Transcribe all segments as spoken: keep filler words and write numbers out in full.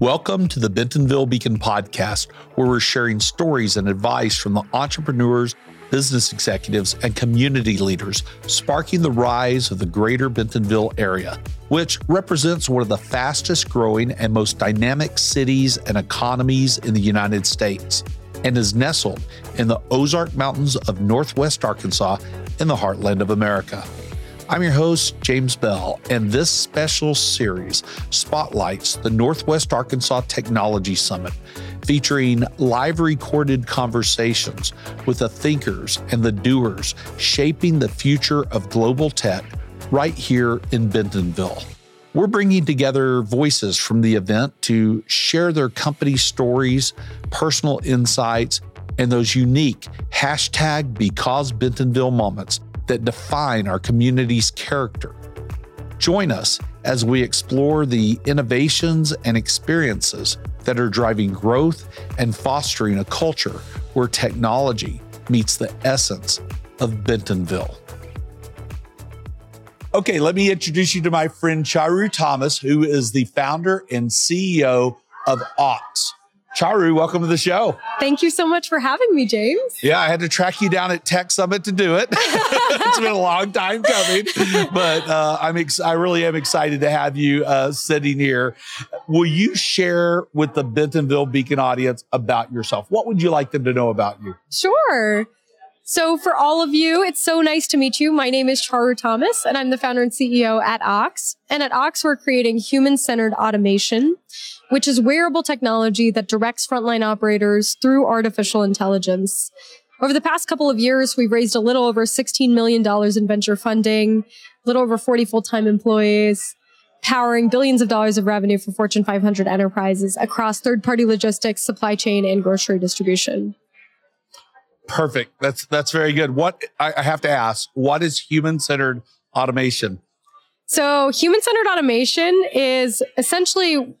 Welcome to the Bentonville Beacon podcast, where we're sharing stories and advice from the entrepreneurs, business executives, and community leaders, sparking the rise of the greater Bentonville area, which represents one of the fastest growing and most dynamic cities and economies in the United States, and is nestled in the Ozark Mountains of Northwest Arkansas in the heartland of America. I'm your host, James Bell, and this special series spotlights the Northwest Arkansas Technology Summit, featuring live recorded conversations with the thinkers and the doers shaping the future of global tech right here in Bentonville. We're bringing together voices from the event to share their company stories, personal insights, and those unique hashtag Because Bentonville moments that define our community's character. Join us as we explore the innovations and experiences that are driving growth and fostering a culture where technology meets the essence of Bentonville. Okay, let me introduce you to my friend Charu Thomas, who is the founder and C E O of Ox. Charu, welcome to the show. Thank you so much for having me, James. Yeah, I had to track you down at Tech Summit to do it. It's been a long time coming, but uh, I'm ex- I really am excited to have you uh, sitting here. Will you share with the Bentonville Beacon audience about yourself? What would you like them to know about you? Sure. So for all of you, it's so nice to meet you. My name is Charu Thomas, and I'm the founder and C E O at Ox. And at Ox, we're creating human-centered automation, which is wearable technology that directs frontline operators through artificial intelligence. Over the past couple of years, we've raised a little over sixteen million dollars in venture funding, a little over forty full-time employees, powering billions of dollars of revenue for Fortune five hundred enterprises across third-party logistics, supply chain, and grocery distribution. Perfect. That's that's very good. What I, I have to ask, what is human-centered automation? So human-centered automation is essentially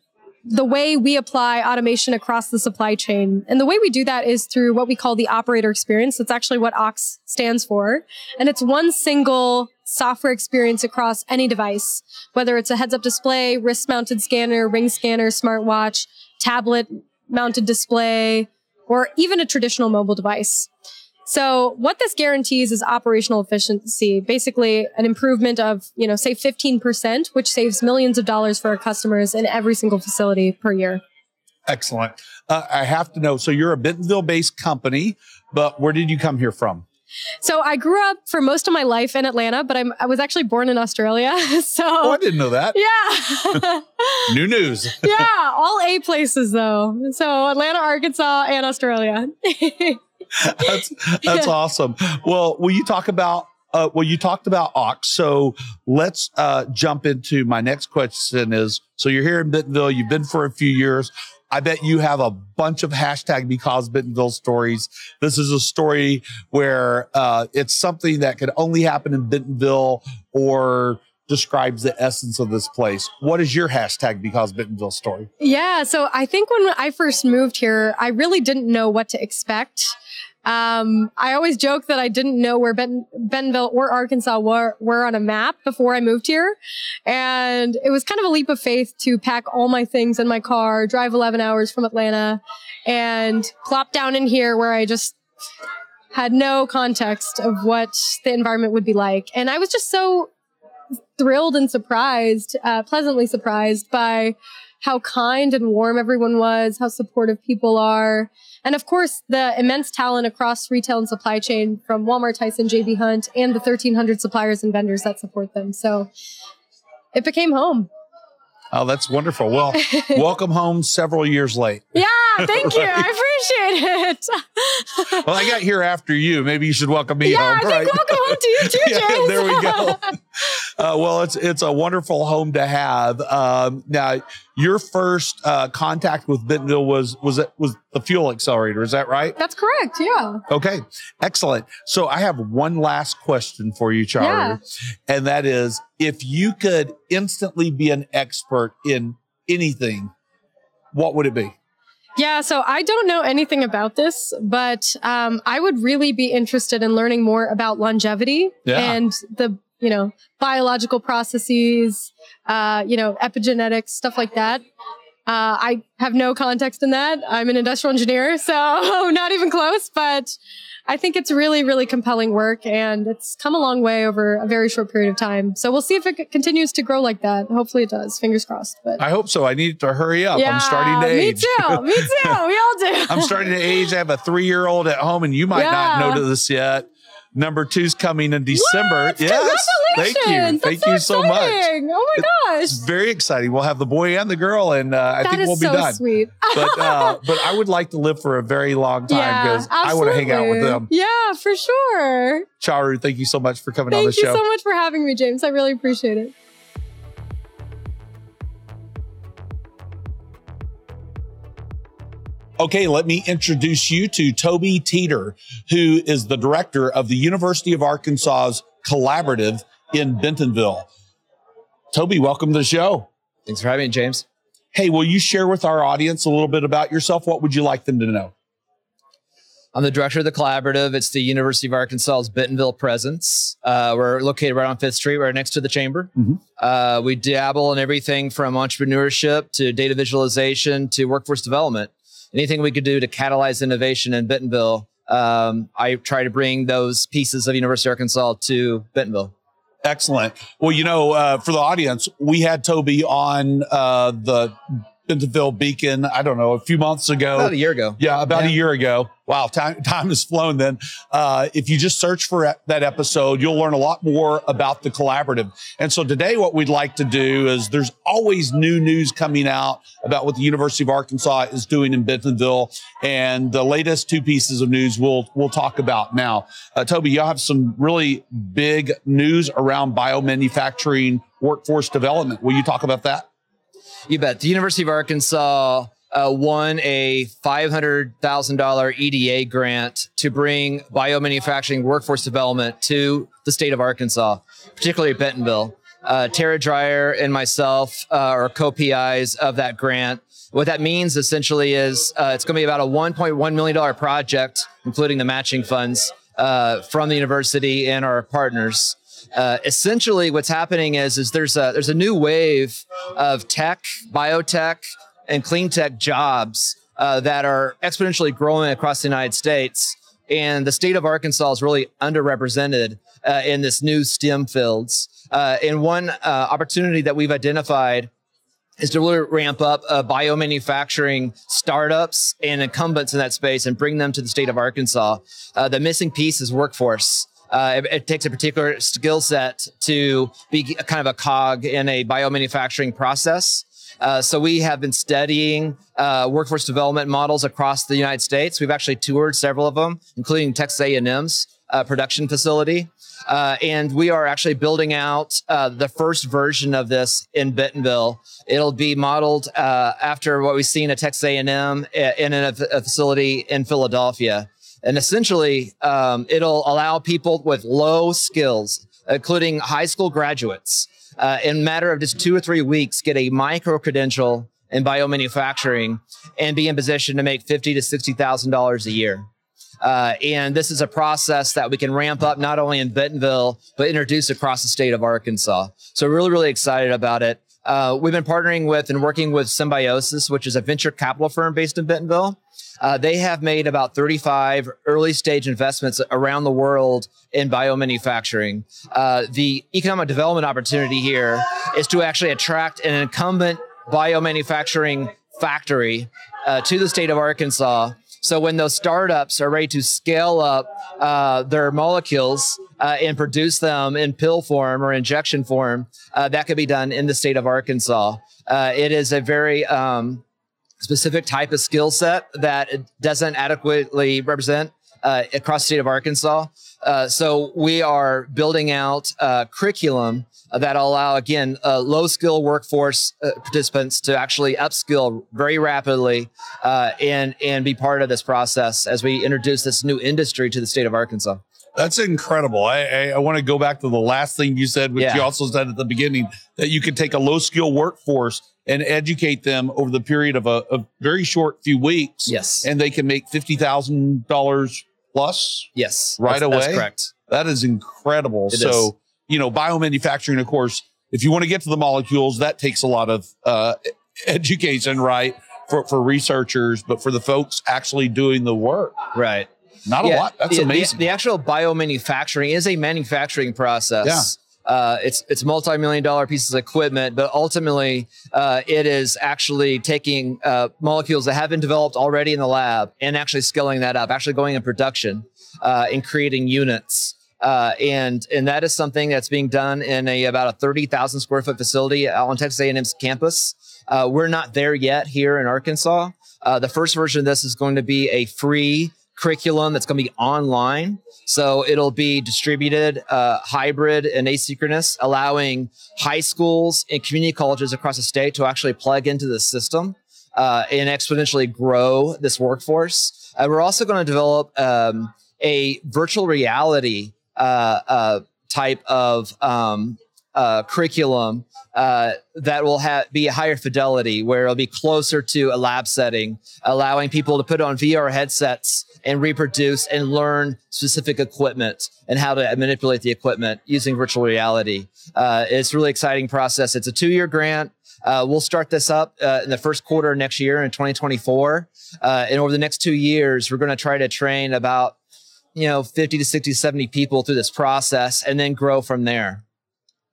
the way we apply automation across the supply chain. And the way we do that is through what we call the operator experience. That's actually what Ox stands for. And it's one single software experience across any device, whether it's a heads-up display, wrist-mounted scanner, ring scanner, smartwatch, tablet-mounted display, or even a traditional mobile device. So what this guarantees is operational efficiency, basically an improvement of, you know, say fifteen percent, which saves millions of dollars for our customers in every single facility per year. Excellent. Uh, I have to know, so you're a Bentonville-based company, but where did you come here from? So I grew up for most of my life in Atlanta, but I'm, I was actually born in Australia. So oh, I didn't know that. Yeah. New news. Yeah. All A places though. So Atlanta, Arkansas, and Australia. that's that's yeah. Awesome. Well, will you talk about, uh, well, you talked about Ox. So let's uh, jump into my next question is, so you're here in Bentonville, you've been for a few years. I bet you have a bunch of hashtag Because Bentonville stories. This is a story where uh, it's something that could only happen in Bentonville or describes the essence of this place. What is your hashtag Because Bentonville story? Yeah, so I think when I first moved here, I really didn't know what to expect. Um, I always joke that I didn't know where ben- Bentonville or Arkansas were, were on a map before I moved here. And it was kind of a leap of faith to pack all my things in my car, drive eleven hours from Atlanta, and plop down in here where I just had no context of what the environment would be like. And I was just so thrilled and surprised, uh, pleasantly surprised by how kind and warm everyone was, how supportive people are. And of course, the immense talent across retail and supply chain from Walmart, Tyson, J B. Hunt, and the thirteen hundred suppliers and vendors that support them. So it became home. Oh, that's wonderful. Well, welcome home several years late. Yeah, thank you. Like, I appreciate it. Well, I got here after you. Maybe you should welcome me yeah, home. Yeah, I think right? Welcome home to you too, James. Yeah, there we go. Uh, well, it's it's a wonderful home to have. Um, now, your first uh, contact with Bentonville was was was the Fuel Accelerator. Is that right? That's correct. Yeah. Okay. Excellent. So I have one last question for you, Charu, yeah. And that is, if you could instantly be an expert in anything, what would it be? Yeah, so I don't know anything about this, but um, I would really be interested in learning more about longevity yeah. and the, you know, biological processes, uh, you know, epigenetics, stuff like that. Uh, I have no context in that. I'm an industrial engineer, so not even close, but I think it's really, really compelling work, and it's come a long way over a very short period of time. So we'll see if it continues to grow like that. Hopefully it does. Fingers crossed. But I hope so. I need to hhurry up. Yeah, I'm starting to me age. Me too. Me too. We all do. I'm starting to age. I have a three-year-old at home, and you might yeah. not know this yet. Number two's coming in December. What? Yes. Thank you. That's Thank so you so exciting. much. Oh my gosh. It's very exciting. We'll have the boy and the girl, and uh, I that think we'll so be done. That is so sweet. But, uh, but I would like to live for a very long time because yeah, I want to hang out with them. Yeah, for sure. Charu, thank you so much for coming thank on the show. Thank you so much for having me, James. I really appreciate it. Okay, let me introduce you to Toby Teeter, who is the director of the University of Arkansas's Collaborative in Bentonville. Toby, welcome to the show. Thanks for having me, James. Hey, will you share with our audience a little bit about yourself? What would you like them to know? I'm the director of the Collaborative. It's the University of Arkansas's Bentonville presence. Uh, we're located right on fifth street, right next to the chamber. Mm-hmm. Uh, we dabble in everything from entrepreneurship to data visualization to workforce development. Anything we could do to catalyze innovation in Bentonville, um, I try to bring those pieces of University of Arkansas to Bentonville. Excellent. Well, you know, uh, for the audience, we had Toby on uh, the Bentonville Beacon, I don't know, a few months ago. About a year ago. Yeah, about yeah. a year ago. Wow, time, time has flown then. Uh, if you just search for that episode, you'll learn a lot more about the Collaborative. And so today what we'd like to do is there's always new news coming out about what the University of Arkansas is doing in Bentonville. And the latest two pieces of news we'll we'll talk about now. Uh, Toby, y'all have some really big news around biomanufacturing workforce development. Will you talk about that? You bet. The University of Arkansas uh, won a five hundred thousand dollars E D A grant to bring biomanufacturing workforce development to the state of Arkansas, particularly Bentonville. Uh, Tara Dreyer and myself uh, are co-P Is of that grant. What that means essentially is uh, it's going to be about a one point one million dollars project, including the matching funds uh, from the university and our partners. Uh, essentially, what's happening is is there's a there's a new wave of tech, biotech, and clean tech jobs uh, that are exponentially growing across the United States, and the state of Arkansas is really underrepresented uh, in this new STEM fields. Uh, and one uh, opportunity that we've identified is to really ramp up uh, biomanufacturing startups and incumbents in that space and bring them to the state of Arkansas. Uh, the missing piece is workforce. Uh, it, it takes a particular skill set to be kind of a cog in a biomanufacturing process. Uh, so we have been studying uh, workforce development models across the United States. We've actually toured several of them, including Texas A and M's uh, production facility. Uh, and we are actually building out uh, the first version of this in Bentonville. It'll be modeled uh, after what we've seen at Texas A and M in a, a facility in Philadelphia. And essentially, um, it'll allow people with low skills, including high school graduates, uh, in a matter of just two or three weeks, get a micro-credential in biomanufacturing and be in position to make fifty thousand to sixty thousand dollars a year. Uh, and this is a process that we can ramp up not only in Bentonville, but introduce across the state of Arkansas. So really, really excited about it. Uh, we've been partnering with and working with Symbiosis, which is a venture capital firm based in Bentonville. Uh, they have made about thirty-five early stage investments around the world in biomanufacturing. Uh, the economic development opportunity here is to actually attract an incumbent biomanufacturing factory uh, to the state of Arkansas. So when those startups are ready to scale up uh, their molecules uh, and produce them in pill form or injection form, uh, that could be done in the state of Arkansas. Uh, it is a very um, specific type of skill set that it doesn't adequately represent uh, across the state of Arkansas. Uh, so we are building out uh, curriculum that allow, again, uh, low-skill workforce uh, participants to actually upskill very rapidly uh, and, and be part of this process as we introduce this new industry to the state of Arkansas. That's incredible. I, I, I want to go back to the last thing you said, which yeah. you also said at the beginning, that you could take a low-skill workforce and educate them over the period of a, a very short few weeks. Yes. And they can make fifty thousand dollars plus. Yes. Right that's, away. That's correct. That is incredible. It so. Is. You know, biomanufacturing, of course, if you want to get to the molecules, that takes a lot of uh, education, right, for, for researchers, but for the folks actually doing the work. Right. Not yeah, a lot. That's the, amazing. The, the actual biomanufacturing is a manufacturing process. Yeah. Uh, it's it's multi-million dollar pieces of equipment, but ultimately uh, it is actually taking uh, molecules that have been developed already in the lab and actually scaling that up, actually going in production uh, and creating units. Uh, and and that is something that's being done in a about a thirty thousand square foot facility on Texas A and M's campus. Uh, we're not there yet here in Arkansas. Uh, the first version of this is going to be a free curriculum that's going to be online. So it'll be distributed, uh, hybrid and asynchronous, allowing high schools and community colleges across the state to actually plug into the system uh, and exponentially grow this workforce. Uh, we're also going to develop um, a virtual reality Uh, uh, type of um, uh, curriculum uh, that will ha- be a higher fidelity, where it'll be closer to a lab setting, allowing people to put on V R headsets and reproduce and learn specific equipment and how to manipulate the equipment using virtual reality. Uh, it's a really exciting process. It's a two-year grant. Uh, we'll start this up uh, in the first quarter of next year in twenty twenty-four. Uh, and over the next two years, we're going to try to train about you know, fifty to sixty, seventy people through this process and then grow from there.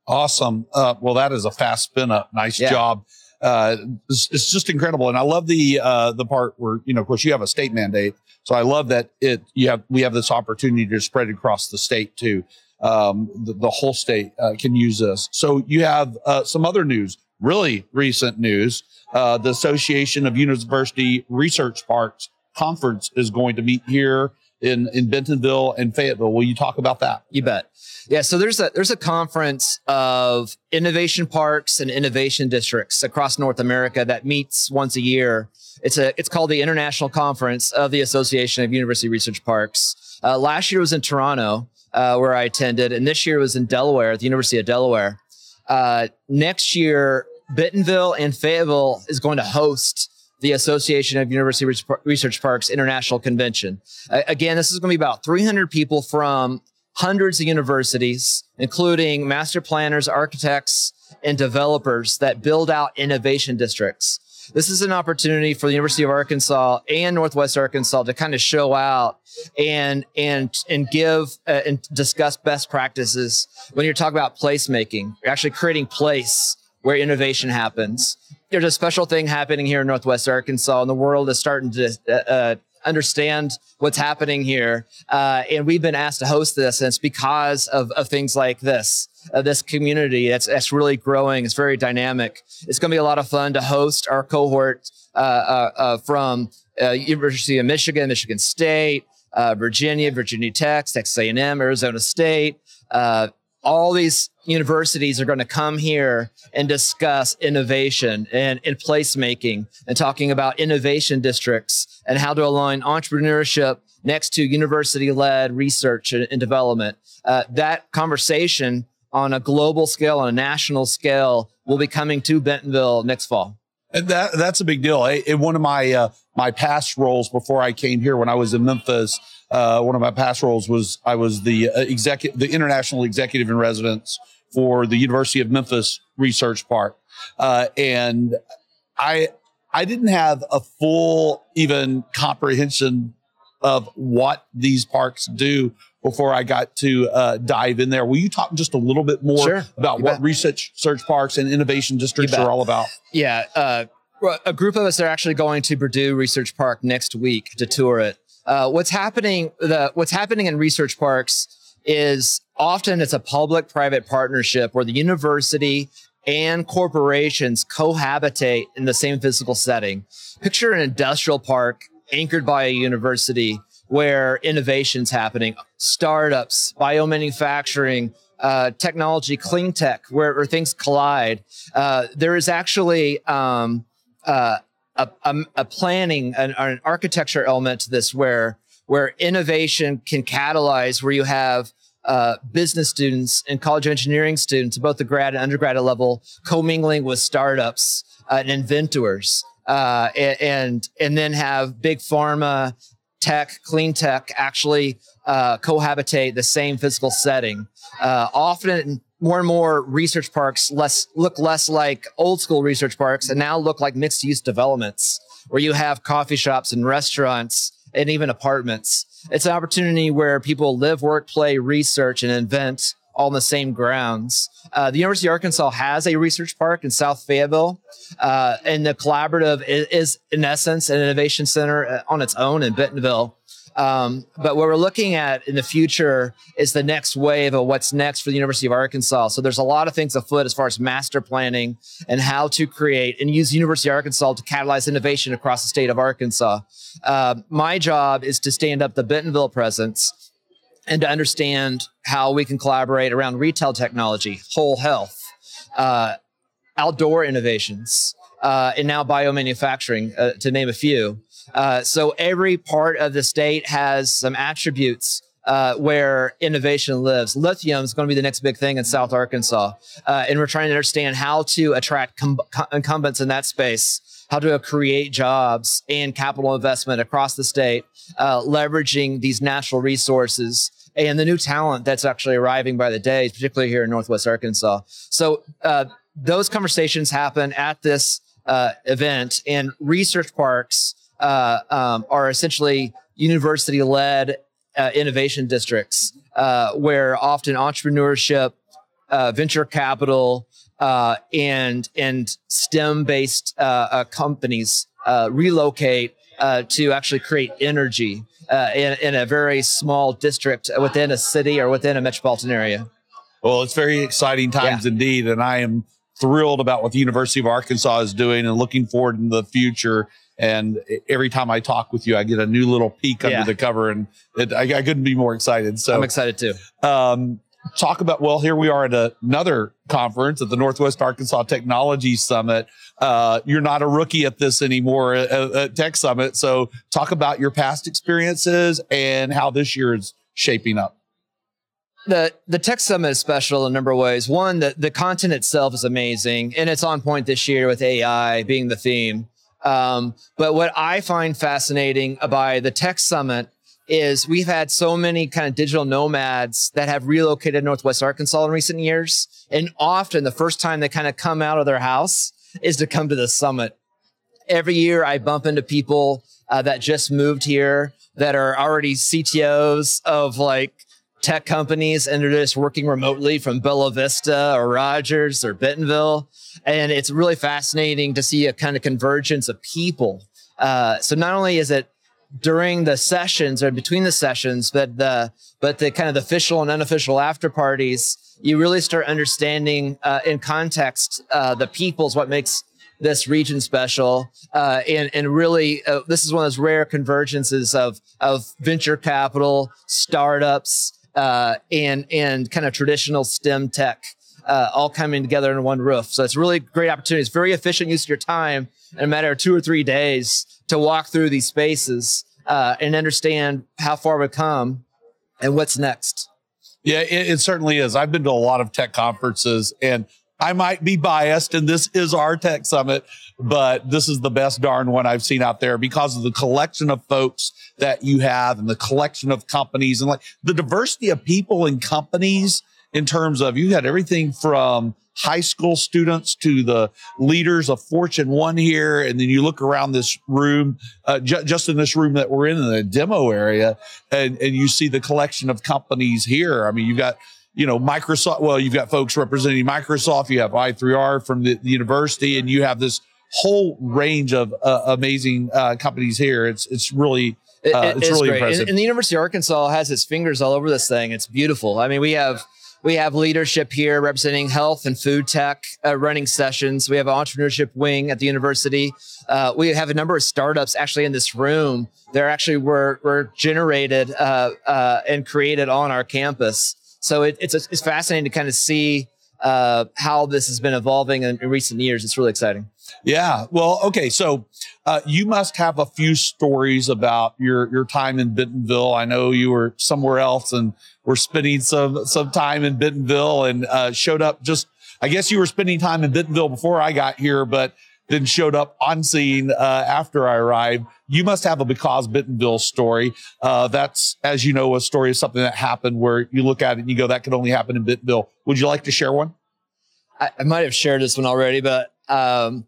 Awesome. Uh, well, that is a fast spin up. Nice yeah. job. Uh, it's, it's just incredible. And I love the, uh, the part where, you know, of course you have a state mandate. So I love that it, you have, we have this opportunity to spread across the state too. Um, the, the whole state uh, can use this. So you have uh, some other news, really recent news. Uh, the Association of University Research Parks conference is going to meet here in in Bentonville and Fayetteville. Will you talk about that? You bet. Yeah, so there's a there's a conference of innovation parks and innovation districts across North America that meets once a year. It's a it's called the International Conference of the Association of University Research Parks. Uh, last year was in Toronto, uh, where I attended, and this year was in Delaware, at the University of Delaware. Uh, next year, Bentonville and Fayetteville is going to host the Association of University Research Parks International Convention. Uh, again, this is going to be about three hundred people from hundreds of universities, including master planners, architects, and developers that build out innovation districts. This is an opportunity for the University of Arkansas and Northwest Arkansas to kind of show out and and and give uh, and discuss best practices when you're talking about placemaking. You're actually creating place where innovation happens. There's a special thing happening here in Northwest Arkansas, and the world is starting to uh, understand what's happening here. Uh, and we've been asked to host this, and it's because of, of things like this, uh, this community that's, that's really growing. It's very dynamic. It's going to be a lot of fun to host our cohort uh, uh, uh, from uh, University of Michigan, Michigan State, uh, Virginia, Virginia Tech, Texas A and M, Arizona State. Uh, all these universities are going to come here and discuss innovation and, and placemaking, and talking about innovation districts and how to align entrepreneurship next to university-led research and, and development. Uh, that conversation on a global scale, on a national scale, will be coming to Bentonville next fall. And that, that's a big deal. In one of my uh, my past roles before I came here, when I was in Memphis, uh, one of my past roles was I was the uh, executive, the international executive in residence for the University of Memphis Research Park, uh, and I I didn't have a full even comprehension of what these parks do before I got to uh, dive in there. Will you talk just a little bit more sure. about you what bet. research search parks and innovation districts are all about? Yeah, uh, a group of us are actually going to Purdue Research Park next week to tour it. Uh, what's happening? The what's happening in research parks is often it's a public-private partnership where the university and corporations cohabitate in the same physical setting. Picture an industrial park anchored by a university, where innovation's happening, startups, biomanufacturing, uh, technology, clean tech, where, where things collide. Uh, there is actually um, uh, a, a, a planning, an, an architecture element to this, where where innovation can catalyze, where you have uh, business students and college engineering students, both the grad and undergraduate level, commingling with startups uh, and inventors, uh, and and then have big pharma, tech, clean tech actually uh, cohabitate the same physical setting. Uh, often more and more research parks less look less like old school research parks and now look like mixed use developments where you have coffee shops and restaurants and even apartments. It's an opportunity where people live, work, play, research, and invent all on the same grounds. Uh, the University of Arkansas has a research park in South Fayetteville, uh, and the collaborative is, is in essence an innovation center on its own in Bentonville. Um, but what we're looking at in the future is the next wave of what's next for the University of Arkansas. So there's a lot of things afoot as far as master planning and how to create and use University of Arkansas to catalyze innovation across the state of Arkansas. Uh, my job is to stand up the Bentonville presence and to understand how we can collaborate around retail technology, whole health, uh, outdoor innovations, uh, and now biomanufacturing, uh, to name a few. Uh, so every part of the state has some attributes uh, where innovation lives. Lithium is going to be the next big thing in South Arkansas. Uh, and we're trying to understand how to attract com- incumbents in that space, how to create jobs and capital investment across the state, uh, leveraging these natural resources and the new talent that's actually arriving by the day, particularly here in Northwest Arkansas. So uh, those conversations happen at this uh, event, and research parks Uh, um, are essentially university-led uh, innovation districts uh, where often entrepreneurship, uh, venture capital, uh, and and STEM-based uh, uh, companies uh, relocate uh, to actually create energy uh, in, in a very small district within a city or within a metropolitan area. Well, it's very exciting times yeah. indeed, and I am thrilled about what the University of Arkansas is doing and looking forward in the future. And every time I talk with you, I get a new little peek yeah. under the cover, and it, I, I couldn't be more excited. So I'm excited too. Um, talk about, well, here we are at a, another conference at the Northwest Arkansas Technology Summit. Uh, you're not a rookie at this anymore at, at Tech Summit. So talk about your past experiences and how this year is shaping up. The the Tech Summit is special in a number of ways. One, the, the content itself is amazing, and it's on point this year with A I being the theme. Um, but what I find fascinating about the Tech Summit is we've had so many kind of digital nomads that have relocated Northwest Arkansas in recent years. And often the first time they kind of come out of their house is to come to the summit. Every year I bump into people uh, that just moved here that are already C T Os of like tech companies, and they're just working remotely from Bella Vista or Rogers or Bentonville. And it's really fascinating to see a kind of convergence of people. Uh, so not only is it during the sessions or between the sessions, but the but the kind of the official and unofficial after parties, you really start understanding uh, in context uh, the people's, what makes this region special, uh, and and really, uh, this is one of those rare convergences of of venture capital, startups, uh, and and kind of traditional STEM tech. Uh, all coming together in one roof. So it's really great opportunity. It's very efficient use of your time in a matter of two or three days to walk through these spaces uh, and understand how far we've come and what's next. Yeah, it, it certainly is. I've been to a lot of tech conferences, and I might be biased, and this is our Tech Summit, but this is the best darn one I've seen out there because of the collection of folks that you have and the collection of companies and like the diversity of people and companies. In terms of, you had everything from high school students to the leaders of Fortune One here. And then you look around this room, uh, ju- just in this room that we're in, in the demo area, and, and you see the collection of companies here. I mean, you've got, you know, Microsoft. Well, you've got folks representing Microsoft. You have I three R from the, the university, and you have this whole range of uh, amazing uh, companies here. It's it's really uh, it, it it's really great. Impressive. And, and the University of Arkansas has its fingers all over this thing. It's beautiful. I mean, we have. We have leadership here representing health and food tech uh, running sessions. We have an entrepreneurship wing at the university. Uh, we have a number of startups actually in this room. They're actually were were generated uh, uh, and created on our campus. So it, it's it's fascinating to kind of see uh, how this has been evolving in, in recent years. It's really exciting. Yeah. Well, okay. So uh, you must have a few stories about your, your time in Bentonville. I know you were somewhere else and were spending some, some time in Bentonville and uh, showed up just, I guess you were spending time in Bentonville before I got here, but then showed up on scene uh, after I arrived. You must have a Because Bentonville story. Uh, that's, as you know, a story of something that happened where you look at it and you go, that could only happen in Bentonville. Would you like to share one? I, I might have shared this one already, but um,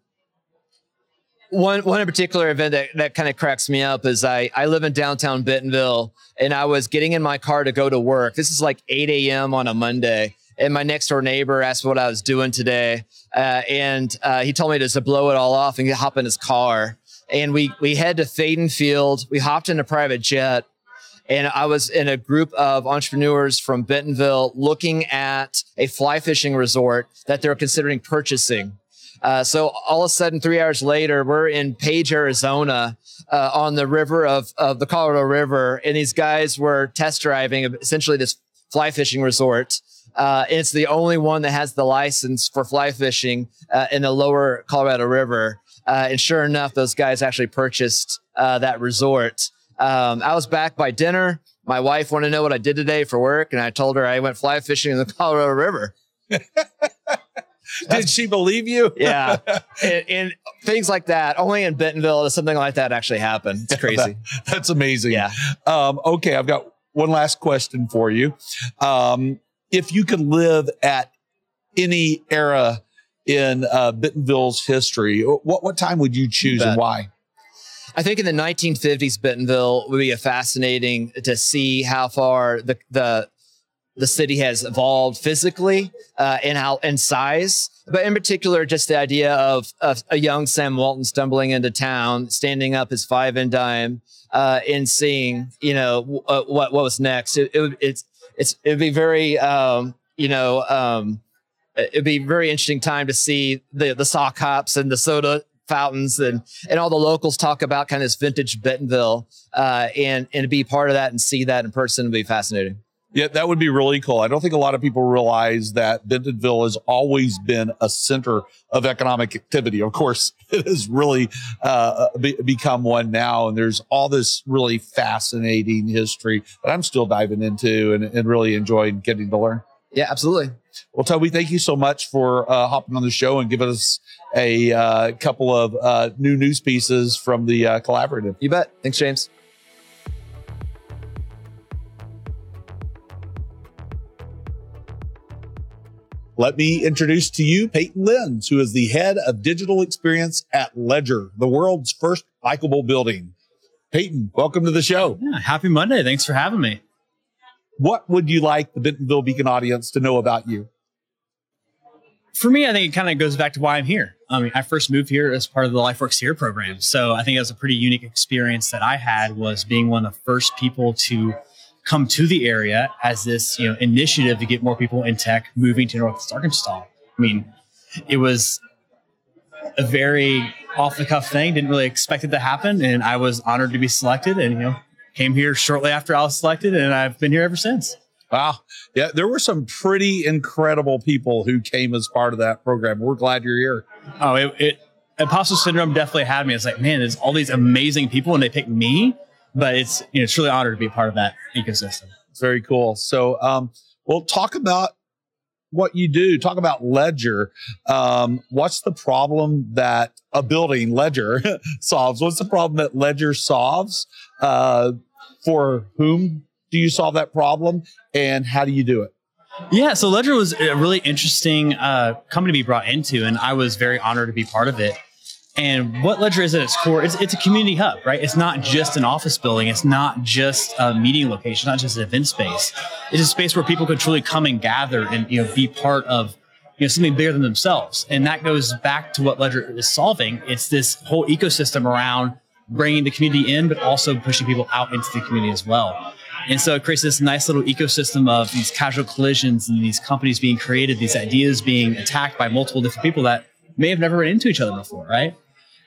one one in particular event that, that kind of cracks me up is I, I live in downtown Bentonville, and I was getting in my car to go to work. This is like eight a.m. on a Monday. And my next door neighbor asked what I was doing today. Uh, and uh, he told me just to blow it all off and hop in his car. And we we head to Thaden Field. We hopped in a private jet. And I was in a group of entrepreneurs from Bentonville looking at a fly fishing resort that they're considering purchasing. Uh, so all of a sudden, three hours later, we're in Page, Arizona, uh, on the river of, of the Colorado River. And these guys were test driving essentially this fly fishing resort. Uh, it's the only one that has the license for fly fishing uh, in the lower Colorado River. Uh, and sure enough, those guys actually purchased uh, that resort. Um, I was back by dinner. My wife wanted to know what I did today for work. And I told her I went fly fishing in the Colorado River. Did she believe you? Yeah. And, and things like that. Only in Bentonville does something like that actually happen. It's crazy. That, that's amazing. Yeah. Um, okay. I've got one last question for you. Um, If you could live at any era in uh, Bentonville's history, what, what time would you choose and why? I think in the nineteen fifties, Bentonville would be a fascinating to see how far the the, the city has evolved physically uh, and how in size. But in particular, just the idea of, of a young Sam Walton stumbling into town, standing up his five and dime, uh, and seeing you know w- uh, what what was next. It, it, it's It's, it'd be very, um, you know, um, it'd be very interesting time to see the, the sock hops and the soda fountains and, and all the locals talk about kind of this vintage Bentonville, uh, and, and to be part of that and see that in person would be fascinating. Yeah, that would be really cool. I don't think a lot of people realize that Bentonville has always been a center of economic activity. Of course, it has really uh, be- become one now, and there's all this really fascinating history that I'm still diving into and, and really enjoying getting to learn. Yeah, absolutely. Well, Toby, thank you so much for uh, hopping on the show and giving us a uh, couple of uh, new news pieces from the uh, collaborative. You bet. Thanks, James. Let me introduce to you Payton Lenz, who is the head of digital experience at Ledger, the world's first bikeable building. Payton, welcome to the show. Yeah, happy Monday. Thanks for having me. What would you like the Bentonville Beacon audience to know about you? For me, I think it kind of goes back to why I'm here. I mean, I first moved here as part of the LifeWorks Here program. So I think that's a pretty unique experience that I had, was being one of the first people to come to the area as this, you know, initiative to get more people in tech moving to Northwest Arkansas. I mean, it was a very off-the-cuff thing. Didn't really expect it to happen, and I was honored to be selected. And you know, came here shortly after I was selected, and I've been here ever since. Wow, yeah, there were some pretty incredible people who came as part of that program. We're glad you're here. Oh, it, it imposter syndrome definitely had me. It's like, man, there's all these amazing people, and they picked me. But it's, you know, it's really an honor to be a part of that ecosystem. It's very cool. So um, we'll talk about what you do. Talk about Ledger. Um, what's the problem that a building, Ledger, solves? What's the problem that Ledger solves? Uh, for whom do you solve that problem? And how do you do it? Yeah, so Ledger was a really interesting uh, company to be brought into, and I was very honored to be part of it. And what Ledger is at its core, it's, it's a community hub, right? It's not just an office building. It's not just a meeting location, not just an event space. It's a space where people can truly come and gather and, you know, be part of, you know, something bigger than themselves. And that goes back to what Ledger is solving. It's this whole ecosystem around bringing the community in, but also pushing people out into the community as well. And so it creates this nice little ecosystem of these casual collisions and these companies being created, these ideas being attacked by multiple different people that may have never run into each other before, right?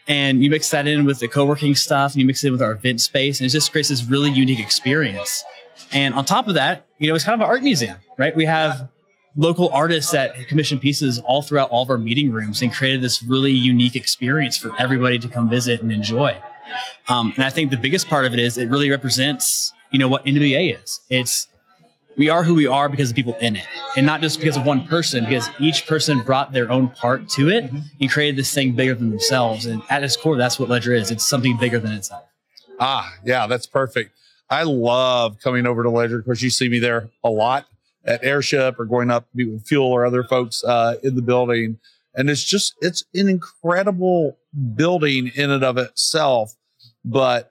And you mix that in with the co-working stuff, and you mix it in with our event space, and it just creates this really unique experience. And on top of that, you know, it's kind of an art museum, right? We have local artists that commission pieces all throughout all of our meeting rooms and created this really unique experience for everybody to come visit and enjoy. Um, and I think the biggest part of it is it really represents, you know, what N B A is. It's we are who we are because of people in it, and not just because of one person, because each person brought their own part to it mm-hmm. and created this thing bigger than themselves. And at its core, that's what Ledger is. It's something bigger than itself. Ah, yeah, that's perfect. I love coming over to Ledger. Of course, you see me there a lot at Airship or going up to meet with Fuel or other folks uh, in the building. And it's just, it's an incredible building in and of itself. But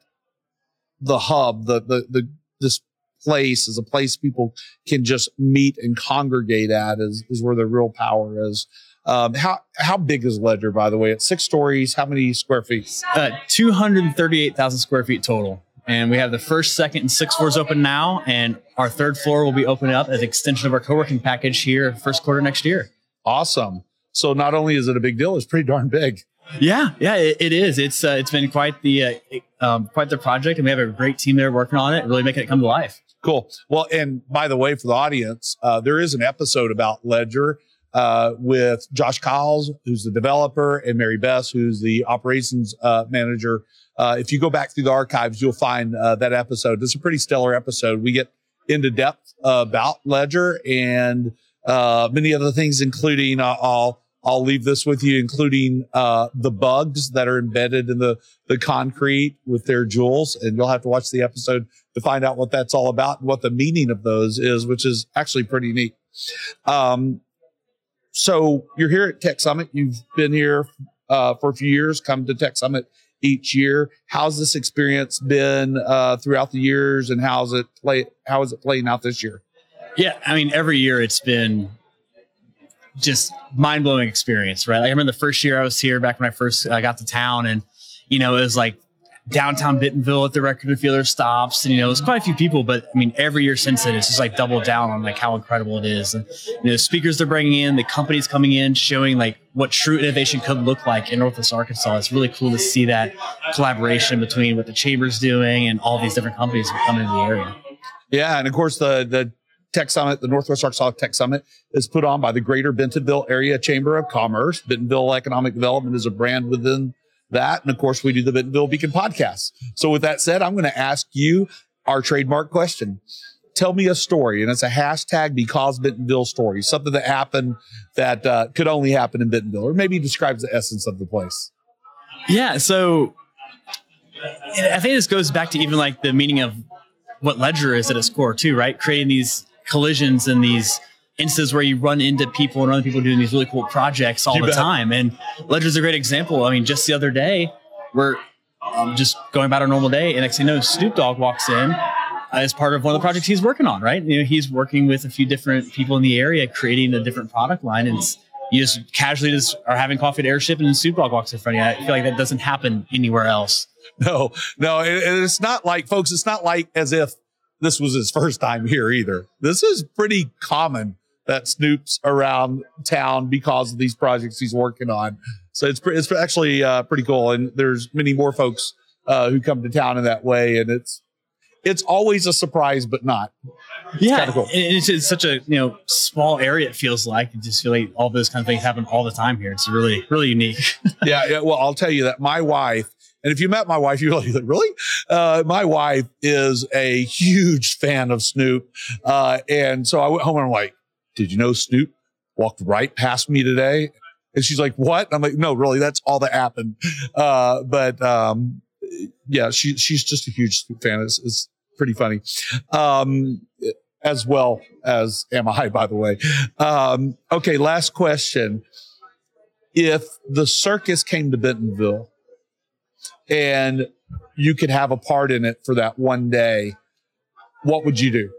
the hub, the the the this place is a place people can just meet and congregate at is, is where the real power is. Um, how how big is Ledger, by the way? It's six stories. How many square feet? Uh, two hundred thirty-eight thousand square feet total. And we have the first, second, and sixth floors open now. And our third floor will be opening up as an extension of our co-working package here first quarter next year. Awesome. So not only is it a big deal, it's pretty darn big. Yeah, yeah, it, it is. It's uh, it's been quite the uh, um, quite the project, and we have a great team there working on it, really making it come to life. Cool. Well, and by the way, for the audience, uh, there is an episode about Ledger uh, with Josh Kyles, who's the developer, and Mary Bess, who's the operations uh, manager. Uh, if you go back through the archives, you'll find uh, that episode. It's a pretty stellar episode. We get into depth uh, about Ledger and uh, many other things, including uh, all. I'll leave this with you, including uh, the bugs that are embedded in the, the concrete with their jewels. And you'll have to watch the episode to find out what that's all about and what the meaning of those is, which is actually pretty neat. Um, so you're here at Tech Summit. You've been here uh, for a few years, come to Tech Summit each year. How's this experience been uh, throughout the years, and how's it play, how is it playing out this year? Yeah, I mean, every year it's been just mind-blowing experience, right? Like, I remember the first year I was here, back when I first uh, got to town, and, you know, it was like downtown Bentonville at the record and feeler stops, and, you know, it was quite a few people, but I mean, every year since then, it's just like double down on like how incredible it is. And, you know, speakers they're bringing in, the companies coming in, showing like what true innovation could look like in Northwest Arkansas. It's really cool to see that collaboration between what the chamber's doing and all these different companies coming into the area. Yeah. And of course the, the, Tech Summit, the Northwest Arkansas Tech Summit, is put on by the Greater Bentonville Area Chamber of Commerce. Bentonville Economic Development is a brand within that. And of course, we do the Bentonville Beacon podcast. So with that said, I'm going to ask you our trademark question. Tell me a story, and it's a hashtag because Bentonville story, something that happened that uh, could only happen in Bentonville, or maybe describes the essence of the place. Yeah. So I think this goes back to even like the meaning of what Ledger is at its core too, right? Creating these collisions and these instances where you run into people and other people doing these really cool projects all you the bet. time. And Ledger's a great example. I mean, just the other day, we're um, just going about our normal day, and next thing you know, Snoop Dogg walks in uh, as part of one of the projects he's working on, right? You know, he's working with a few different people in the area, creating a different product line, and you just casually just are having coffee at Airship, and then Snoop Dogg walks in front of you. I feel like that doesn't happen anywhere else. No, no, and it's not like, folks, it's not like as if this was his first time here either. This is pretty common that Snoop's around town because of these projects he's working on. So it's pre- it's actually uh, pretty cool. And there's many more folks uh, who come to town in that way. And it's it's always a surprise, but not. It's yeah, kind of cool. It's, it's such a you know small area. It feels like you just feel like all those kind of things happen all the time here. It's really really unique. yeah, yeah. Well, I'll tell you that my wife. And if you met my wife, you're like, really? Uh, my wife is a huge fan of Snoop. Uh, and so I went home and I'm like, did you know Snoop walked right past me today? And she's like, what? I'm like, no, really, that's all that happened. Uh, but um, yeah, she, she's just a huge Snoop fan. It's, it's pretty funny. Um, as well as am I, by the way. Um, okay, last question. If the circus came to Bentonville, and you could have a part in it for that one day, what would you do?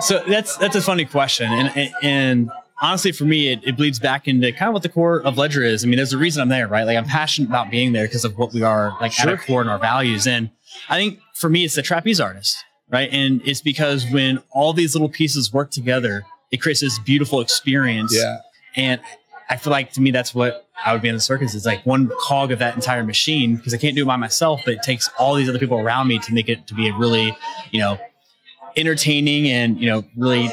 So that's that's a funny question. And and, and honestly, for me, it, it bleeds back into kind of what the core of Ledger is. I mean, there's a reason I'm there, right? Like, I'm passionate about being there because of what we are, like, sure. at our core and our values. And I think for me, it's the trapeze artist, right? And it's because when all these little pieces work together, it creates this beautiful experience. Yeah. And I feel like, to me, that's what I would be in the circus. It's like one cog of that entire machine, because I can't do it by myself, but it takes all these other people around me to make it to be a really, you know, entertaining and, you know, really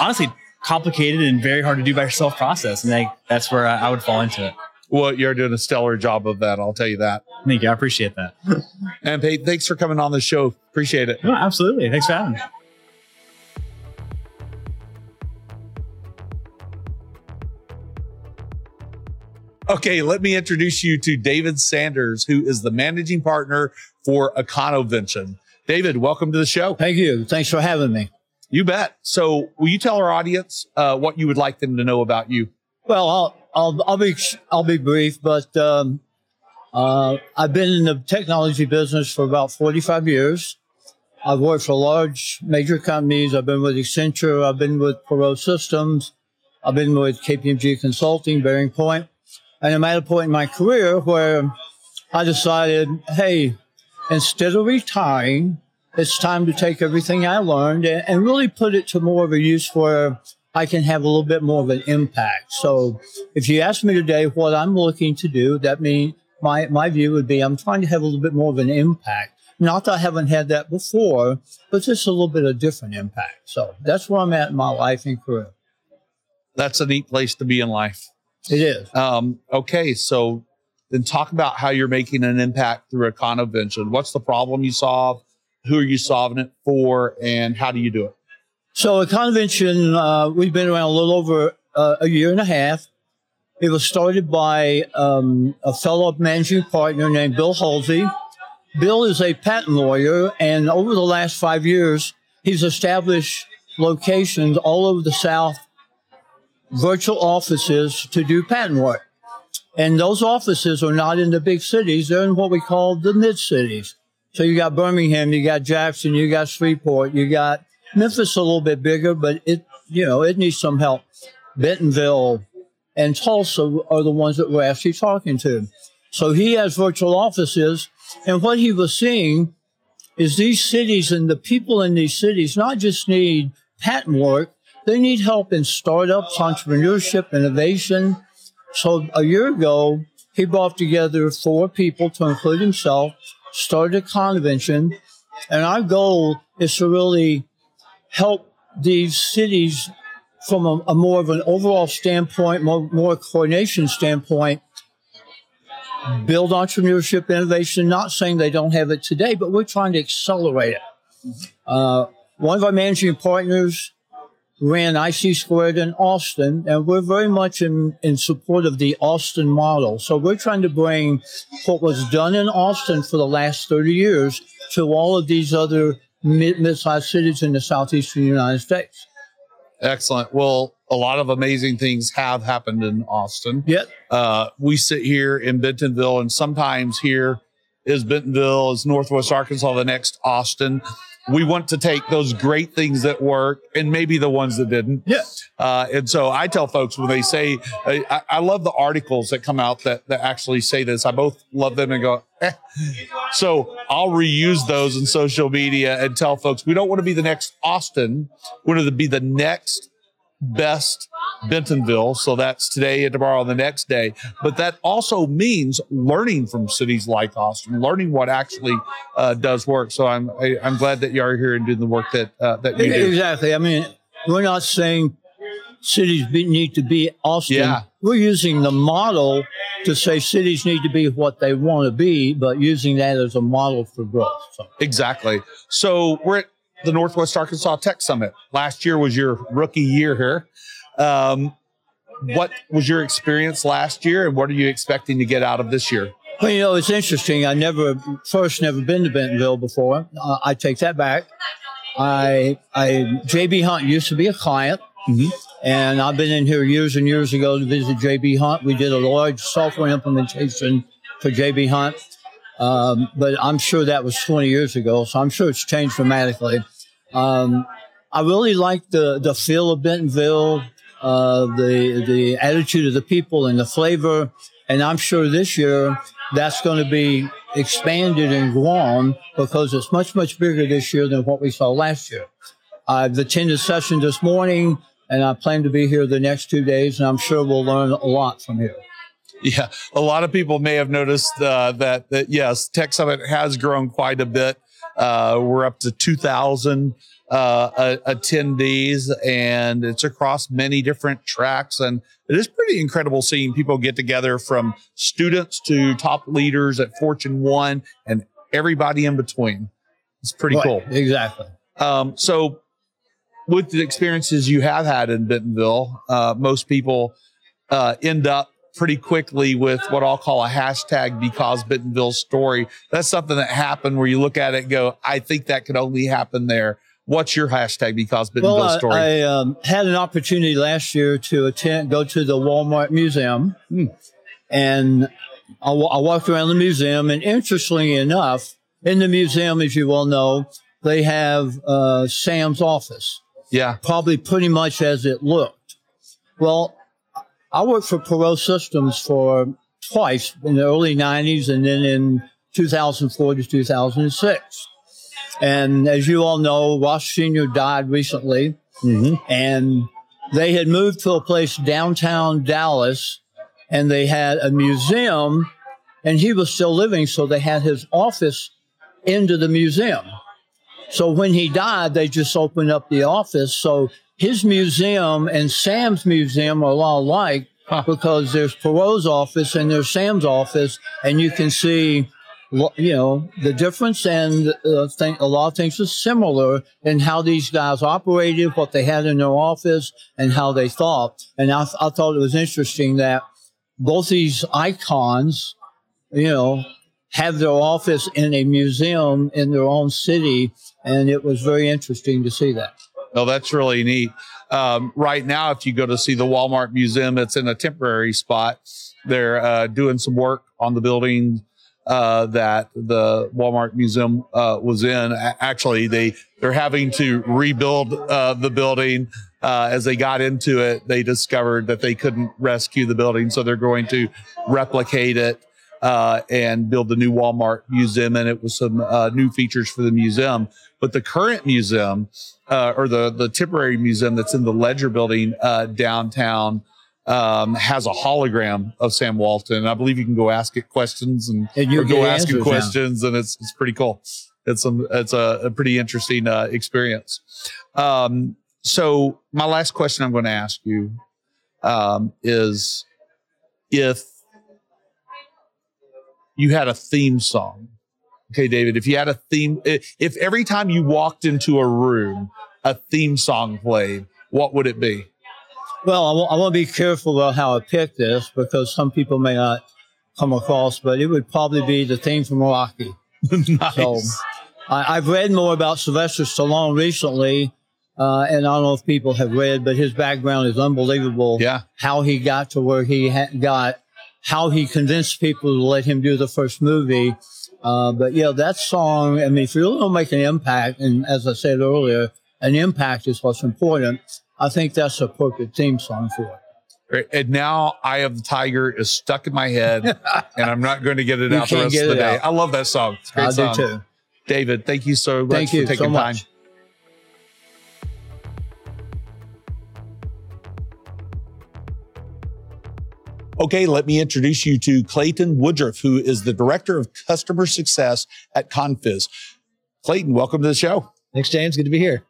honestly complicated and very hard to do by yourself process. And I, that's where I, I would fall into it. Well, you're doing a stellar job of that. I'll tell you that. Thank you. I appreciate that. And Payton, thanks for coming on the show. Appreciate it. No, absolutely. Thanks for having me. Okay, let me introduce you to David Sanders, who is the managing partner for EconoVention. David, welcome to the show. Thank you. Thanks for having me. You bet. So will you tell our audience uh, what you would like them to know about you? Well, I'll, I'll, I'll be I'll be brief, but um, uh, I've been in the technology business for about forty-five years. I've worked for large major companies. I've been with Accenture. I've been with Perot Systems. I've been with K P M G Consulting, Bearing Point. And I'm at a point in my career where I decided, hey, instead of retiring, it's time to take everything I learned and, and really put it to more of a use where I can have a little bit more of an impact. So if you ask me today what I'm looking to do, that means my, my view would be I'm trying to have a little bit more of an impact. Not that I haven't had that before, but just a little bit of different impact. So that's where I'm at in my life and career. That's a neat place to be in life. It is. Um, okay, so then talk about how you're making an impact through EconoVention. What's the problem you solve? Who are you solving it for? And how do you do it? So EconoVention, uh, we've been around a little over uh, a year and a half. It was started by um, a fellow managing partner named Bill Halsey. Bill is a patent lawyer, and over the last five years, he's established locations all over the South, virtual offices to do patent work. And those offices are not in the big cities. They're in what we call the mid-cities. So you got Birmingham, you got Jackson, you got Shreveport, you got Memphis a little bit bigger, but it, you know, it needs some help. Bentonville and Tulsa are the ones that we're actually talking to. So he has virtual offices. And what he was seeing is these cities and the people in these cities not just need patent work, they need help in startups, entrepreneurship, innovation. So a year ago, he brought together four people to include himself, started a convention, and our goal is to really help these cities from a, a more of an overall standpoint, more, more coordination standpoint, build entrepreneurship, innovation, not saying they don't have it today, but we're trying to accelerate it. Uh, one of our managing partners ran I C Squared in Austin, and we're very much in, in support of the Austin model. So we're trying to bring what was done in Austin for the last thirty years to all of these other mid, mid-sized cities in the southeastern United States. Excellent. Well, a lot of amazing things have happened in Austin. Yep. Uh, we sit here in Bentonville, and sometimes here is Bentonville, is Northwest Arkansas, the next Austin. We want to take those great things that work and maybe the ones that didn't. Yeah. Uh, and so I tell folks when they say, I, I love the articles that come out that, that actually say this. I both love them and go, eh. So I'll reuse those in social media and tell folks we don't want to be the next Austin. We want to be the next best Bentonville. So that's today and tomorrow and the next day. But that also means learning from cities like Austin, learning what actually uh, does work. So I'm I, I'm glad that you are here and doing the work that uh, that you do. Exactly. I mean, we're not saying cities be, need to be Austin. Yeah. We're using the model to say cities need to be what they want to be, but using that as a model for growth. So. Exactly. So we're at the Northwest Arkansas Tech Summit. Last year was your rookie year here. Um, what was your experience last year, and what are you expecting to get out of this year? Well, you know, it's interesting. I never, first, never been to Bentonville before. Uh, I take that back. I, I, J B. Hunt used to be a client, mm-hmm. and I've been in here years and years ago to visit J B. Hunt. We did a large software implementation for J B. Hunt, um, but I'm sure that was twenty years ago, so I'm sure it's changed dramatically. Um, I really like the, the feel of Bentonville. Uh, the the attitude of the people and the flavor. And I'm sure this year that's going to be expanded and grown because it's much, much bigger this year than what we saw last year. I've attended session this morning, and I plan to be here the next two days, and I'm sure we'll learn a lot from here. Yeah, a lot of people may have noticed uh, that, that, yes, Tech Summit has grown quite a bit. Uh, we're up to two thousand uh, uh, attendees, and it's across many different tracks. And it is pretty incredible seeing people get together from students to top leaders at Fortune One and everybody in between. It's pretty right, cool. Exactly. Um, so with the experiences you have had in Bentonville, uh, most people uh, end up pretty quickly with what I'll call a hashtag because Bentonville story. That's something that happened where you look at it and go, I think that could only happen there. What's your hashtag because Bentonville well, story? I, I um, had an opportunity last year to attend, go to the Walmart Museum. Hmm. And I, w- I walked around the museum, and interestingly enough, in the museum, as you well know, they have uh, Sam's office. Yeah. Probably pretty much as it looked. Well, I worked for Perot Systems for twice in the early nineties and then in two thousand four to two thousand six. And as you all know, Ross Senior died recently, mm-hmm. and they had moved to a place downtown Dallas, and they had a museum, and he was still living, so they had his office into the museum. So when he died, they just opened up the office. So his museum and Sam's museum are a lot alike huh. because there's Perot's office and there's Sam's office, and you can see, you know, the difference, and uh, th- a lot of things are similar in how these guys operated, what they had in their office, and how they thought. And I, th- I thought it was interesting that both these icons, you know, have their office in a museum in their own city, and it was very interesting to see that. Oh, that's really neat. Um, right now, if you go to see the Walmart Museum, it's in a temporary spot. They're uh, doing some work on the building uh, that the Walmart Museum uh, was in. Actually, they, they're having to rebuild uh, the building. Uh, as they got into it, they discovered that they couldn't rescue the building, so they're going to replicate it uh, and build the new Walmart Museum in it with some uh, new features for the museum. But the current museum, uh, or the, the temporary museum that's in the Ledger building uh, downtown, um, has a hologram of Sam Walton. And I believe you can go ask it questions and, and you go ask it questions, now. and it's it's pretty cool. It's some it's a, a pretty interesting uh, experience. Um, So my last question I'm going to ask you um, is, if you had a theme song, okay, David, if you had a theme, if every time you walked into a room, a theme song played, what would it be? Well, I, w- I want to be careful about how I pick this, because some people may not come across, but it would probably be the theme from Rocky. Nice. So I- I've read more about Sylvester Stallone recently. Uh, and I don't know if people have read, but his background is unbelievable. Yeah. How he got to where he ha- got, how he convinced people to let him do the first movie. Uh, but yeah, that song, I mean, if you really don't make an impact, and as I said earlier, an impact is what's important, I think that's a perfect theme song for it. Right. And now Eye of the Tiger is stuck in my head, and I'm not going to get it out the rest of the day. Out. I love that song. It's a great I song. do too. David, thank you so much thank for you taking so much. time. Okay, let me introduce you to Clayton Woodruff, who is the Director of Customer Success at Confiz. Clayton, welcome to the show. Thanks, James. Good to be here.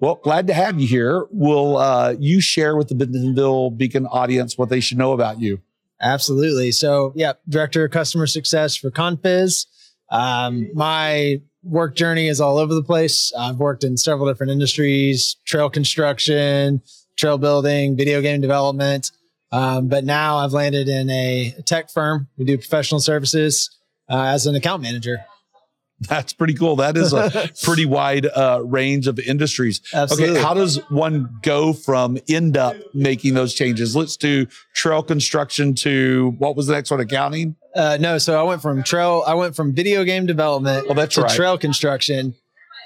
Well, glad to have you here. Will uh, you share with the Bentonville Beacon audience what they should know about you? Absolutely. So, yeah, Director of Customer Success for Confiz. Um, my work journey is all over the place. I've worked in several different industries: trail construction, trail building, video game development. Um, but now I've landed in a tech firm. We do professional services uh, as an account manager. That's pretty cool. That is a pretty wide uh, range of industries. Absolutely. Okay, how does one go from end up making those changes? Let's do trail construction to, what was the next one, accounting? Uh, no, so I went from trail, I went from video game development oh, that's to right. trail construction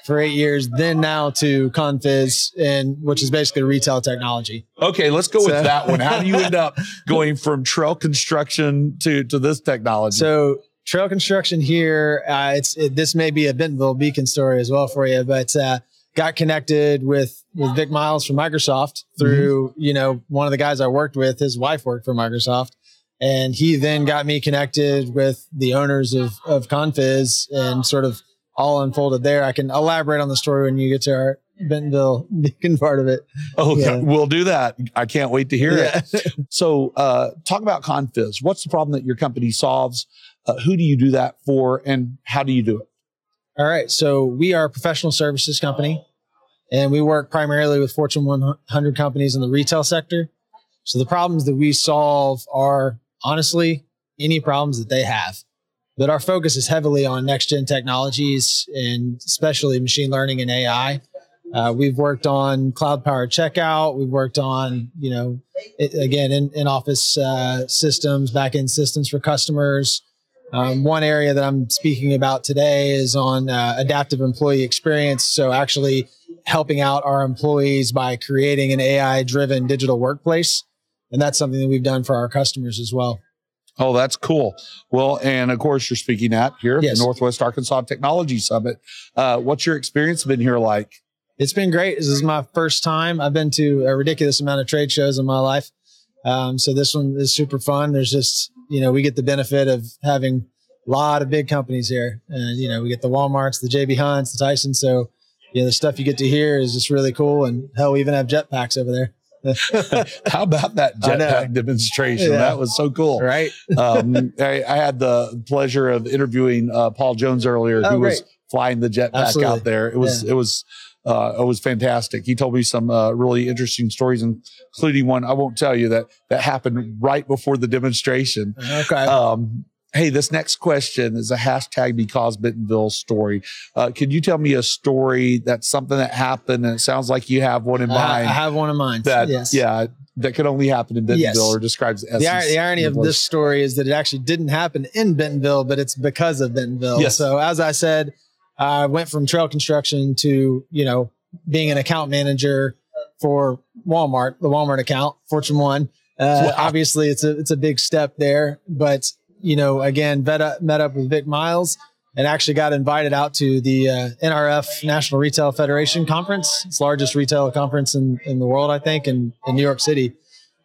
for eight years, then now to Confiz, and which is basically retail technology. Okay, let's go so. with that one. How do you end up going from trail construction to, to this technology? So trail construction here, uh, it's it, this may be a Bentonville Beacon story as well for you, but uh, got connected with, with Vic Miles from Microsoft through, mm-hmm. you know, one of the guys I worked with, his wife worked for Microsoft. And he then got me connected with the owners of, of Confiz, and sort of all unfolded there. I can elaborate on the story when you get to our Bentonville Beacon part of it. Oh, yeah. We'll do that. I can't wait to hear yeah. it. So uh, talk about Confiz. What's the problem that your company solves? Uh, who do you do that for, and how do you do it? All right. So we are a professional services company, and we work primarily with Fortune one hundred companies in the retail sector. So the problems that we solve are honestly, any problems that they have. But our focus is heavily on next-gen technologies and especially machine learning and A I. Uh, we've worked on cloud-powered checkout. We've worked on, you know, it, again, in, in-office uh, systems, back-end systems for customers. Um, one area that I'm speaking about today is on uh, adaptive employee experience. So actually helping out our employees by creating an A I-driven digital workplace. And that's something that we've done for our customers as well. Oh, that's cool. Well, and of course, you're speaking at here at yes. the Northwest Arkansas Technology Summit. Uh, what's your experience been here like? It's been great. This is my first time. I've been to a ridiculous amount of trade shows in my life. Um, so this one is super fun. There's just, you know, we get the benefit of having a lot of big companies here. And, you know, we get the Walmarts, the J B. Hunts, the Tyson. So, you know, the stuff you get to hear is just really cool. And hell, we even have jetpacks over there. How about that jetpack demonstration? Yeah. That was so cool, right? um, I, I had the pleasure of interviewing uh, Paul Jones earlier, oh, who great. was flying the jetpack out there. It was yeah. it was uh, it was fantastic. He told me some uh, really interesting stories, including one I won't tell you that that happened right before the demonstration. Okay. Um, hey, this next question is a hashtag because Bentonville story. Uh, can you tell me a story that's something that happened, and it sounds like you have one in mind. Uh, I have one in mind. That, yes. Yeah, that could only happen in Bentonville yes. or describes the essence. The, the irony of this story is that it actually didn't happen in Bentonville, but it's because of Bentonville. Yes. So as I said, I went from trail construction to, you know, being an account manager for Walmart, the Walmart account, Fortune One. Uh, well, obviously, it's a it's a big step there, but you know, again, met up, met up with Vic Miles and actually got invited out to the uh, N R F National Retail Federation Conference. It's the largest retail conference in, in the world, I think, in, in New York City.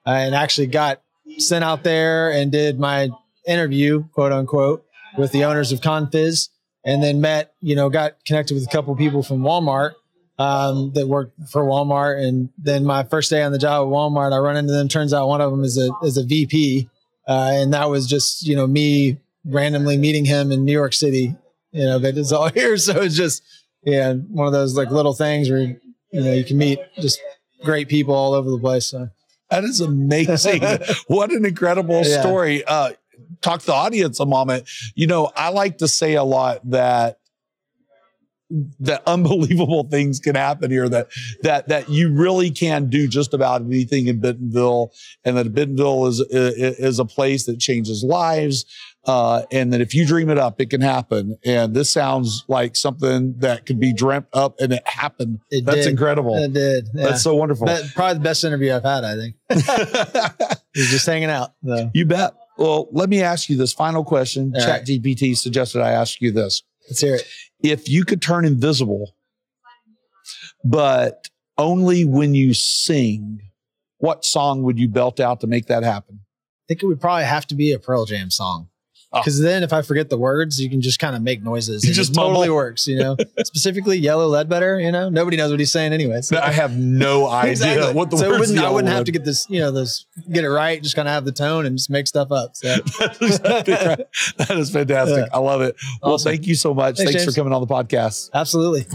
Uh, and actually got sent out there and did my interview, quote unquote, with the owners of Confiz. And then met, you know, got connected with a couple of people from Walmart um, that worked for Walmart. And then my first day on the job at Walmart, I run into them. Turns out one of them is a is a V P. Uh, and that was just, you know, me randomly meeting him in New York City, you know, that is all here. So it's just, yeah, one of those like little things where, you know, you can meet just great people all over the place. So. That is amazing. What an incredible yeah. story. Uh, talk to the audience a moment. You know, I like to say a lot that, that unbelievable things can happen here, that, that, that you really can do just about anything in Bentonville, and that Bentonville is, is, is a place that changes lives. Uh, and that if you dream it up, it can happen. And this sounds like something that could be dreamt up, and it happened. It That's did. incredible. It did. Yeah. That's so wonderful. But probably the best interview I've had, I think. It's just hanging out. So. You bet. Well, let me ask you this final question. All Chat right. G P T suggested I ask you this. Let's hear it. If you could turn invisible, but only when you sing, what song would you belt out to make that happen? I think it would probably have to be a Pearl Jam song. Because oh. then if I forget the words, you can just kind of make noises. It just totally works, you know. Specifically, Yellow Ledbetter, you know. Nobody knows what he's saying anyway. So. I have no idea exactly. what the so words are. I wouldn't have to get this, you know, this, get it right, just kind of have the tone and just make stuff up. So. That is right. That is fantastic. Yeah. I love it. Awesome. Well, thank you so much. Thanks, Thanks for coming on the podcast. Absolutely.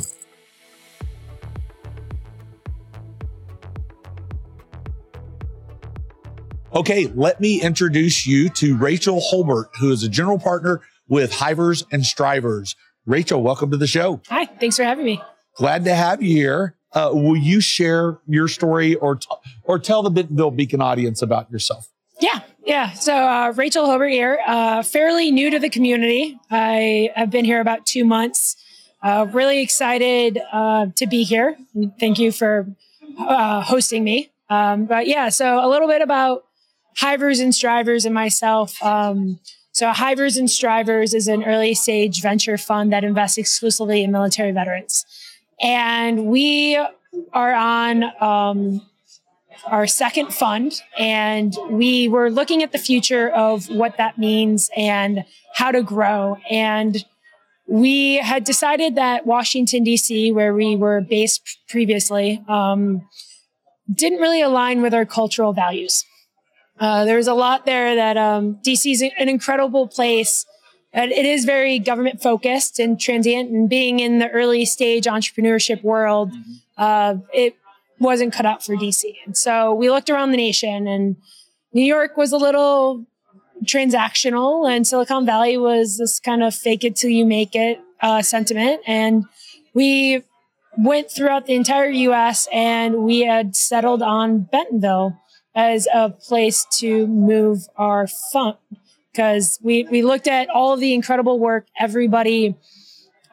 Okay, let me introduce you to Rachel Hobert, who is a general partner with Hivers and Strivers. Rachel, welcome to the show. Hi, thanks for having me. Glad to have you here. Uh, will you share your story or t- or tell the Bentonville Beacon audience about yourself? Yeah, yeah. So uh, Rachel Hobert here, uh, fairly new to the community. I have been here about two months. Uh, really excited uh, to be here. Thank you for uh, hosting me. Um, but yeah, so a little bit about Hivers and Strivers and myself. Um, so Hivers and Strivers is an early stage venture fund that invests exclusively in military veterans. And we are on um, our second fund, and we were looking at the future of what that means and how to grow. And we had decided that Washington, D C, where we were based previously, um, didn't really align with our cultural values. Uh, there's a lot there that um, D C is an incredible place. And it is very government focused and transient, and being in the early stage entrepreneurship world, mm-hmm. uh, it wasn't cut out for D C. And so we looked around the nation, and New York was a little transactional, and Silicon Valley was this kind of fake it till you make it uh, sentiment. And we went throughout the entire U S and we had settled on Bentonville as a place to move our fund, because we, we looked at all of the incredible work everybody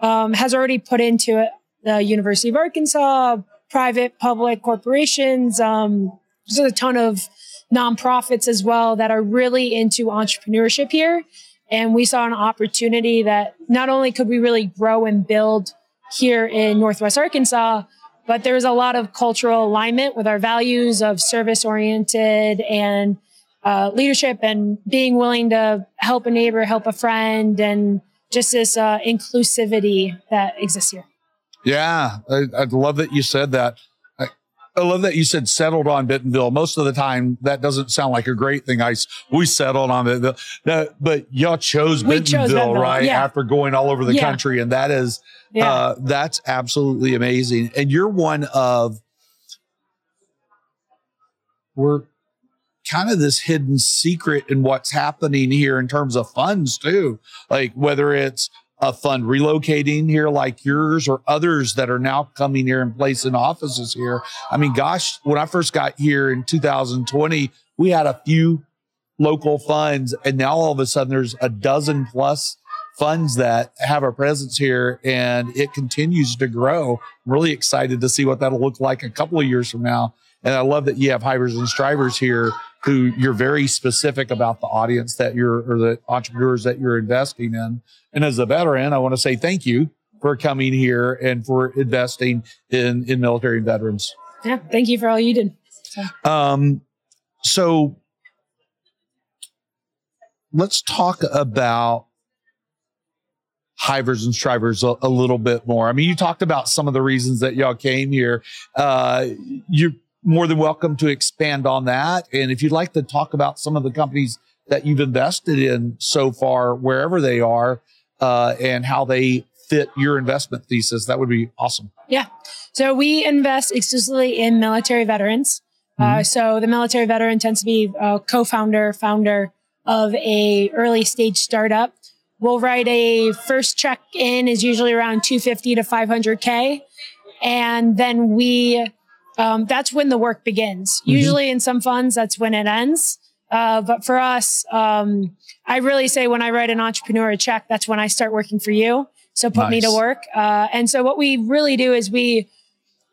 um, has already put into it. The University of Arkansas, private, public corporations, um, there's a ton of nonprofits as well that are really into entrepreneurship here. And we saw an opportunity that not only could we really grow and build here in Northwest Arkansas, but there was a lot of cultural alignment with our values of service-oriented and uh, leadership and being willing to help a neighbor, help a friend, and just this uh, inclusivity that exists here. Yeah, I, I love that you said that. I, I love that you said settled on Bentonville. Most of the time, that doesn't sound like a great thing. I, we settled on Bentonville. No, but y'all chose Bentonville, chose Bentonville, right? Yeah. After going all over the yeah. country. And that is, yeah. uh, that's absolutely amazing. And you're one of, we're kind of this hidden secret in what's happening here in terms of funds too. Like whether it's a fund relocating here like yours or others that are now coming here and placing offices here. I mean, gosh, when I first got here in two thousand twenty, we had a few local funds, and now all of a sudden there's a dozen plus funds that have a presence here, and it continues to grow. I'm really excited to see what that'll look like a couple of years from now. And I love that you have Hivers and Strivers here, who you're very specific about the audience that you're, or the entrepreneurs that you're investing in. And as a veteran, I want to say thank you for coming here and for investing in, in military veterans. Yeah. Thank you for all you did. Um, so let's talk about Hivers and Strivers a, a little bit more. I mean, you talked about some of the reasons that y'all came here. Uh, you're more than welcome to expand on that. And if you'd like to talk about some of the companies that you've invested in so far, wherever they are, uh, and how they fit your investment thesis, that would be awesome. Yeah. So we invest exclusively in military veterans. Mm-hmm. Uh, so the military veteran tends to be a co-founder, founder of a early stage startup. We'll write a first check in is usually around two fifty to five hundred K. And then we... Um, that's when the work begins. Mm-hmm. Usually in some funds, that's when it ends. Uh, but for us, um, I really say when I write an entrepreneur a check, that's when I start working for you. So put nice. me to work. Uh, and so what we really do is we,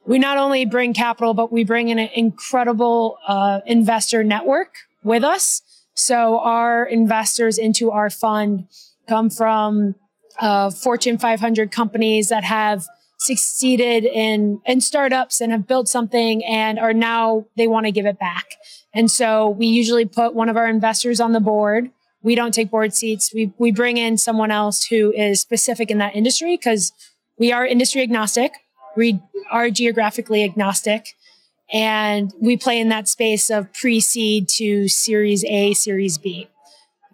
we not only bring capital, but we bring in an incredible, uh, investor network with us. So our investors into our fund come from, uh, Fortune five hundred companies that have succeeded in, in startups and have built something and are now, they want to give it back. And so we usually put one of our investors on the board. We don't take board seats. We, we bring in someone else who is specific in that industry because we are industry agnostic. We are geographically agnostic, and we play in that space of pre-seed to series A, series B.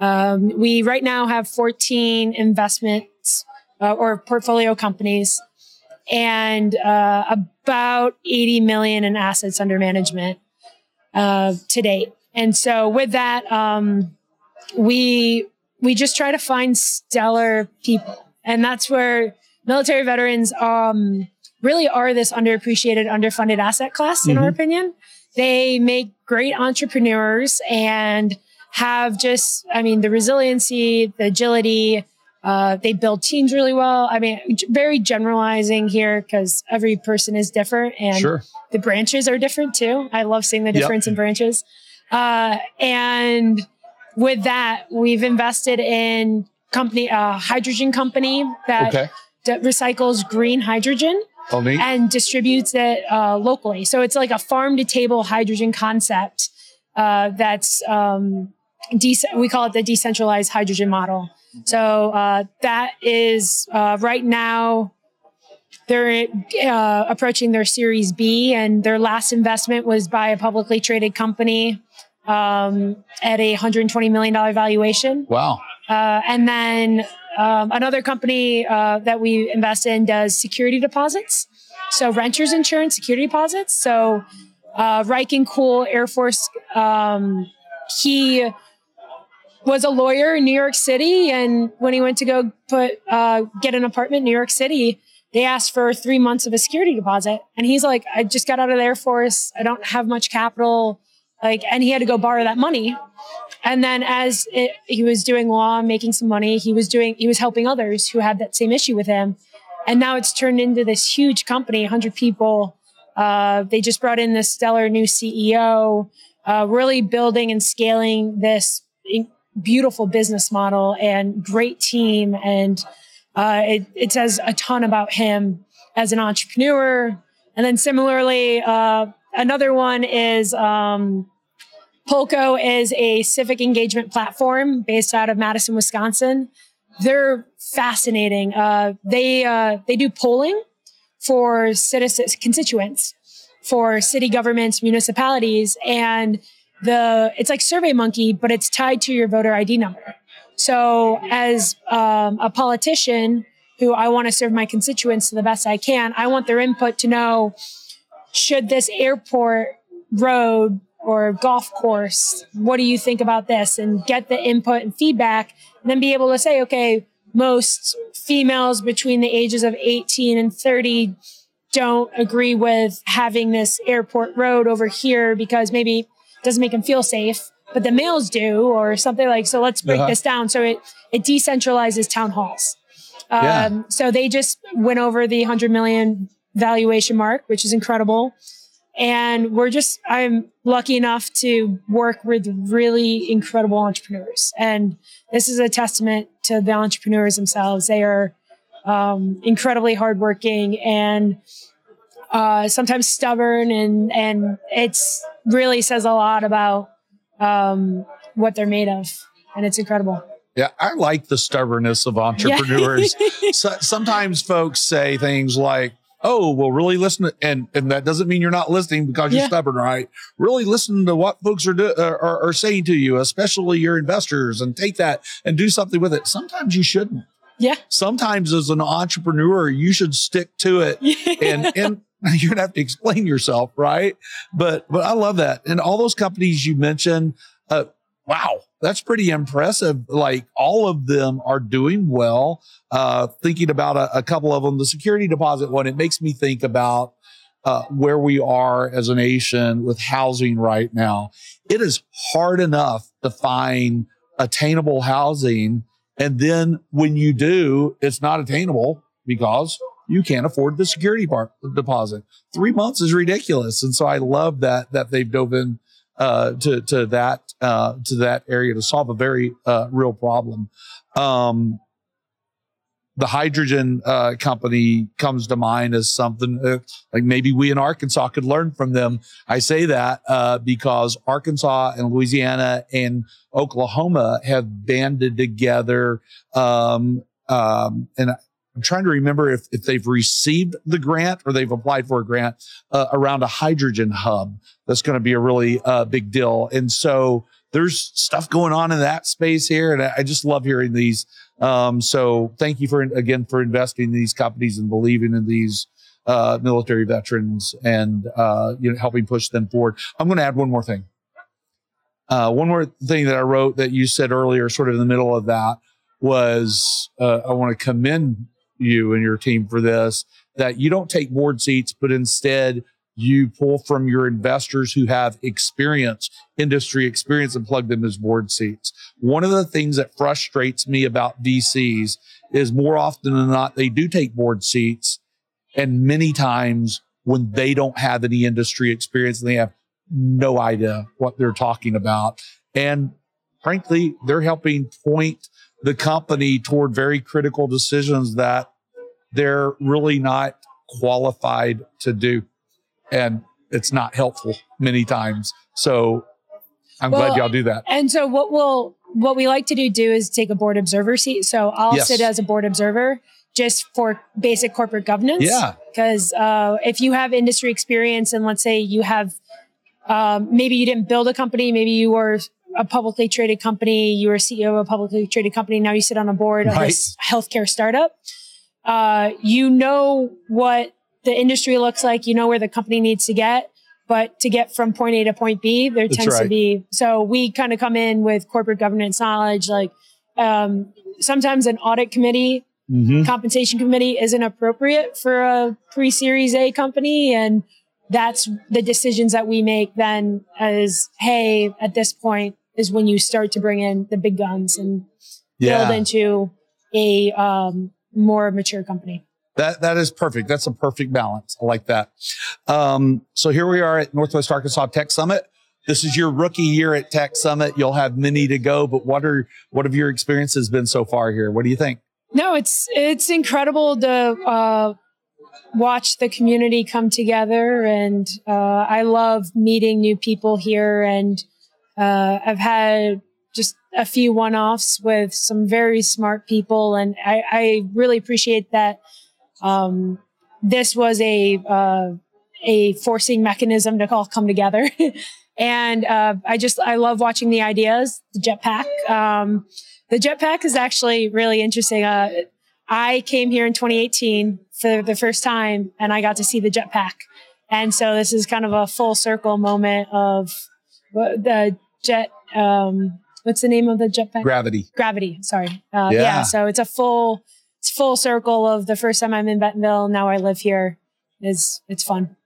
Um, we right now have fourteen investments uh, or portfolio companies, and uh, about eighty million in assets under management uh, to date. And so with that, um, we we just try to find stellar people. And that's where military veterans um, really are this underappreciated, underfunded asset class, in mm-hmm. our opinion. They make great entrepreneurs and have just, I mean, the resiliency, the agility. Uh, they build teams really well. I mean, very generalizing here because every person is different and sure. the branches are different too. I love seeing the difference yep. in branches. Uh, and with that, we've invested in company, a uh, hydrogen company that okay. d- recycles green hydrogen Only. and distributes it uh, locally. So it's like a farm to table hydrogen concept uh, that's, um, de- we call it the decentralized hydrogen model. So uh, that is uh, right now they're uh, approaching their Series B, and their last investment was by a publicly traded company um, at a one hundred twenty million dollars valuation. Wow. Uh, and then um, another company uh, that we invest in does security deposits. So renters insurance, security deposits. So uh, Reich and Cool Air Force, um, he... was a lawyer in New York City, and when he went to go put uh, get an apartment in New York City, they asked for three months of a security deposit. And he's like, I just got out of the Air Force. I don't have much capital. Like, and he had to go borrow that money. And then as it, he was doing law, making some money, he was doing, he was helping others who had that same issue with him. And now it's turned into this huge company, one hundred people. Uh, they just brought in this stellar new C E O, uh, really building and scaling this beautiful business model and great team. And Uh, it, it says a ton about him as an entrepreneur. And then similarly, uh, another one is um, Polko is a civic engagement platform based out of Madison, Wisconsin. They're fascinating. Uh, they uh, they do polling for citizens, constituents, for city governments, municipalities, and the it's like SurveyMonkey, but it's tied to your voter I D number. So as um, a politician who I want to serve my constituents to the best I can, I want their input to know, should this airport, road, or golf course, what do you think about this? And get the input and feedback, and then be able to say, okay, most females between the ages of eighteen and thirty don't agree with having this airport road over here because maybe it doesn't make them feel safe. But the males do, or something like, so let's break uh-huh. this down. So it, it decentralizes town halls. Um, yeah. So they just went over the one hundred million valuation mark, which is incredible. And we're just, I'm lucky enough to work with really incredible entrepreneurs. And this is a testament to the entrepreneurs themselves. They are um, incredibly hardworking and uh, sometimes stubborn. And, and it's really says a lot about Um, what they're made of. And it's incredible. Yeah, I like the stubbornness of entrepreneurs. Yeah. So, sometimes folks say things like, oh, well, really listen to, and, and that doesn't mean you're not listening because you're yeah. stubborn, right? Really listen to what folks are, do, are are saying to you, especially your investors, and take that and do something with it. Sometimes you shouldn't. Yeah. Sometimes as an entrepreneur, you should stick to it. Yeah. And and you're gonna have to explain yourself, right? But but I love that. And all those companies you mentioned, uh, wow, that's pretty impressive. Like all of them are doing well. Uh, thinking about a, a couple of them, the security deposit one, it makes me think about uh, where we are as a nation with housing right now. It is hard enough to find attainable housing, and then when you do, it's not attainable because you can't afford the security part, deposit. Three months is ridiculous, and so I love that that they've dove in uh, to to that uh, to that area to solve a very uh, real problem. Um, the hydrogen uh, company comes to mind as something uh, like maybe we in Arkansas could learn from them. I say that uh, because Arkansas and Louisiana and Oklahoma have banded together, um, um, and. I'm trying to remember if, if they've received the grant or they've applied for a grant uh, around a hydrogen hub. That's going to be a really uh, big deal. And so there's stuff going on in that space here. And I, I just love hearing these. Um, so thank you for, again, for investing in these companies and believing in these uh, military veterans and uh, you know, helping push them forward. I'm going to add one more thing. Uh, one more thing that I wrote that you said earlier, sort of in the middle of that, was uh, I want to commend you and your team for this, that you don't take board seats, but instead you pull from your investors who have experience, industry experience, and plug them as board seats. One of the things that frustrates me about V Cs is more often than not, they do take board seats, and many times when they don't have any industry experience, and they have no idea what they're talking about. And frankly, they're helping point the company toward very critical decisions that they're really not qualified to do. And it's not helpful many times. So I'm well, glad y'all do that. And so what we'll, what we like to do, do is take a board observer seat. So I'll yes. sit as a board observer just for basic corporate governance. Yeah. Because uh, if you have industry experience and let's say you have, um, maybe you didn't build a company, maybe you were a publicly traded company, you were C E O of a publicly traded company, now you sit on a board right. of this healthcare startup. Uh, you know what the industry looks like, you know where the company needs to get, But to get from point A to point B, there That's tends right. to be. So we kind of come in with corporate governance knowledge, like um, sometimes an audit committee, mm-hmm. compensation committee isn't appropriate for a pre-series A company. And that's the decisions that we make then as, hey, at this point is when you start to bring in the big guns and yeah. build into a um, more mature company. That that is perfect. That's a perfect balance. I like that. Um, so here we are at Northwest Arkansas Tech Summit. This is your rookie year at Tech Summit. You'll have many to go, but what are what have your experiences been so far here? What do you think? No, it's it's incredible to uh, watch the community come together, and uh, I love meeting new people here. And uh, I've had just a few one-offs with some very smart people, and I, I really appreciate that. Um, this was a, uh, a forcing mechanism to all come together. and, uh, I just, I love watching the ideas, the jetpack. Um, the jetpack is actually really interesting. Uh, I came here in twenty eighteen for the first time and I got to see the jetpack. And so this is kind of a full circle moment of the jet, um, what's the name of the jetpack? Gravity. Gravity. Sorry. Uh, yeah. yeah. So it's a full, It's full circle of the first time I'm in Bentonville. Now I live here. It's, it's fun.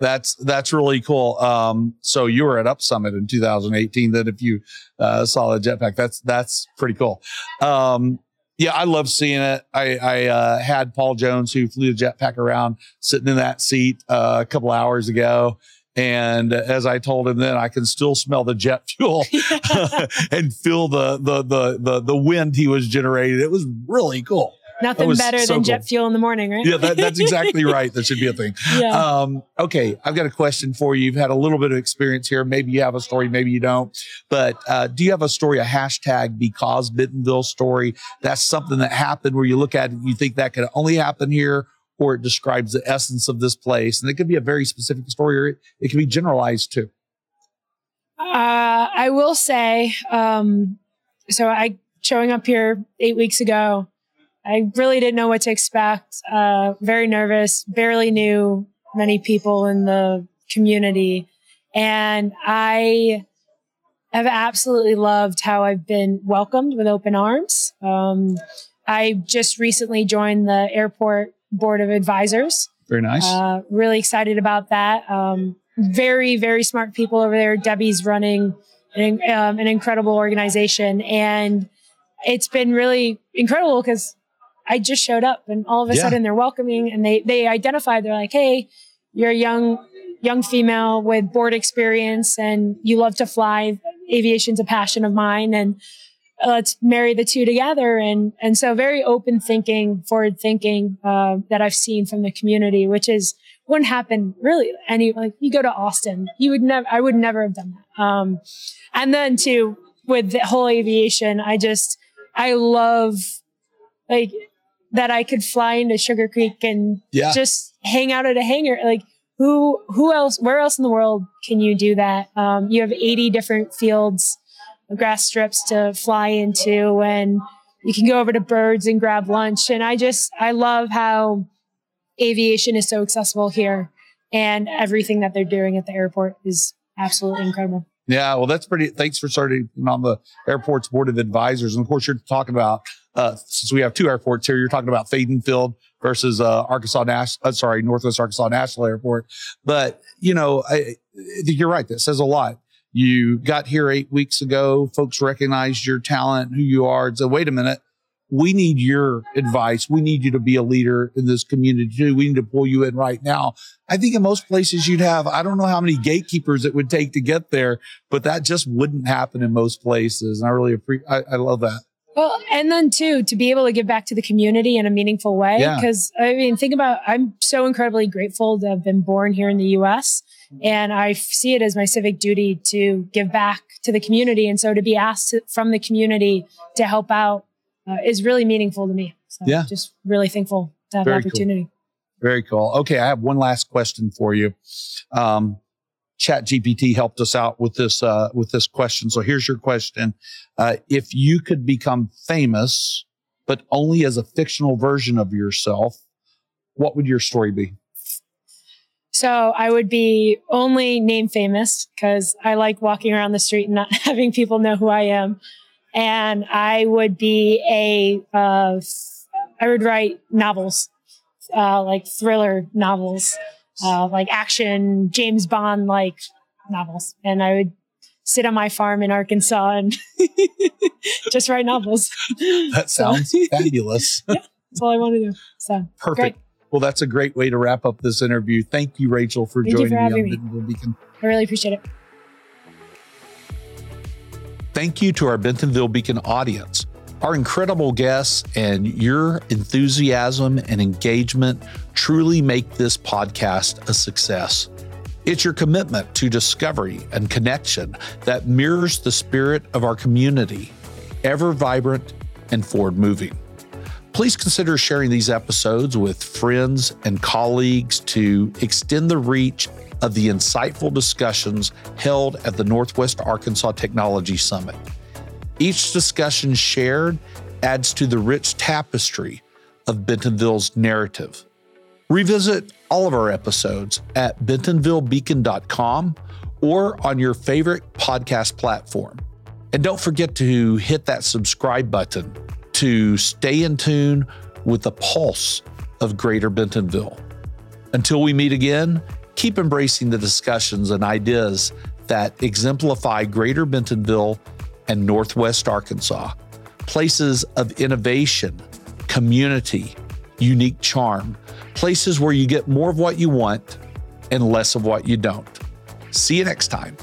That's that's really cool. Um, so you were at Up Summit in two thousand eighteen. Then if you uh, saw the jetpack, that's that's pretty cool. Um, yeah, I love seeing it. I, I uh, had Paul Jones, who flew the jetpack around, sitting in that seat uh, a couple hours ago. And as I told him then, I can still smell the jet fuel and feel the, the the the the wind he was generating. It was really cool. Nothing better so than cool. jet fuel in the morning, right? Yeah, that, that's exactly right. That should be a thing. Yeah. Um, okay, I've got a question for you. You've had a little bit of experience here. Maybe you have a story, maybe you don't. But uh, do you have a story, a hashtag because Bentonville story? That's something that happened where you look at it and you think that could only happen here, or it describes the essence of this place. And it could be a very specific story, or it, it can be generalized too. Uh, I will say, um, so I showing up here eight weeks ago, I really didn't know what to expect. Uh, very nervous, barely knew many people in the community. And I have absolutely loved how I've been welcomed with open arms. Um, I just recently joined the airport board of advisors. Very nice. Uh, really excited about that. Um, very, very smart people over there. Debbie's running an, um, an incredible organization. And it's been really incredible because I just showed up and all of a yeah. sudden they're welcoming and they, they identified, they're like, hey, you're a young, young female with board experience and you love to fly. Aviation's a passion of mine. And let's marry the two together. And, and so very open thinking, forward thinking, uh, that I've seen from the community, which is wouldn't happen really any, like you go to Austin, you would never, I would never have done that. Um, and then too, with the whole aviation, I just, I love like that I could fly into Sugar Creek and yeah. just hang out at a hangar. Like who, who else, where else in the world can you do that? Um, you have eighty different fields, grass strips to fly into, and you can go over to Birds and grab lunch. And I just, I love how aviation is so accessible here, and everything that they're doing at the airport is absolutely incredible. Yeah. Well, that's pretty, thanks for starting on the airport's board of advisors. And of course you're talking about, uh, since we have two airports here, you're talking about Thaden Field versus, uh, Arkansas Nash, uh, sorry, Northwest Arkansas National Airport. But, you know, I, you're right. That says a lot. You got here eight weeks ago. Folks recognized your talent, who you are, and said, wait a minute, we need your advice. We need you to be a leader in this community too. We need to pull you in right now. I think in most places you'd have, I don't know how many gatekeepers it would take to get there, but that just wouldn't happen in most places. And I really appreciate, I, I love that. Well, and then too, to be able to give back to the community in a meaningful way. Yeah. Cause I mean, think about, I'm so incredibly grateful to have been born here in the U S and I see it as my civic duty to give back to the community. And so to be asked to, from the community to help out uh, is really meaningful to me. So yeah. just really thankful to have Very the opportunity. Cool. Very cool. Okay. I have one last question for you. Um, ChatGPT helped us out with this, uh, with this question. So here's your question. Uh, if you could become famous, but only as a fictional version of yourself, what would your story be? So I would be only name famous because I like walking around the street and not having people know who I am. And I would be a, uh, I would write novels, uh, like thriller novels, uh, like action, James Bond, like novels. And I would sit on my farm in Arkansas and just write novels. That sounds so fabulous. Yeah, that's all I want to do. So perfect. Great. Well, that's a great way to wrap up this interview. Thank you, Rachel, for Thank joining for me on me. Bentonville Beacon. I really appreciate it. Thank you to our Bentonville Beacon audience. Our incredible guests and your enthusiasm and engagement truly make this podcast a success. It's your commitment to discovery and connection that mirrors the spirit of our community, ever vibrant and forward-moving. Please consider sharing these episodes with friends and colleagues to extend the reach of the insightful discussions held at the Northwest Arkansas Technology Summit. Each discussion shared adds to the rich tapestry of Bentonville's narrative. Revisit all of our episodes at bentonville beacon dot com or on your favorite podcast platform. And don't forget to hit that subscribe button to stay in tune with the pulse of Greater Bentonville. Until we meet again, keep embracing the discussions and ideas that exemplify Greater Bentonville and Northwest Arkansas, places of innovation, community, unique charm, places where you get more of what you want and less of what you don't. See you next time.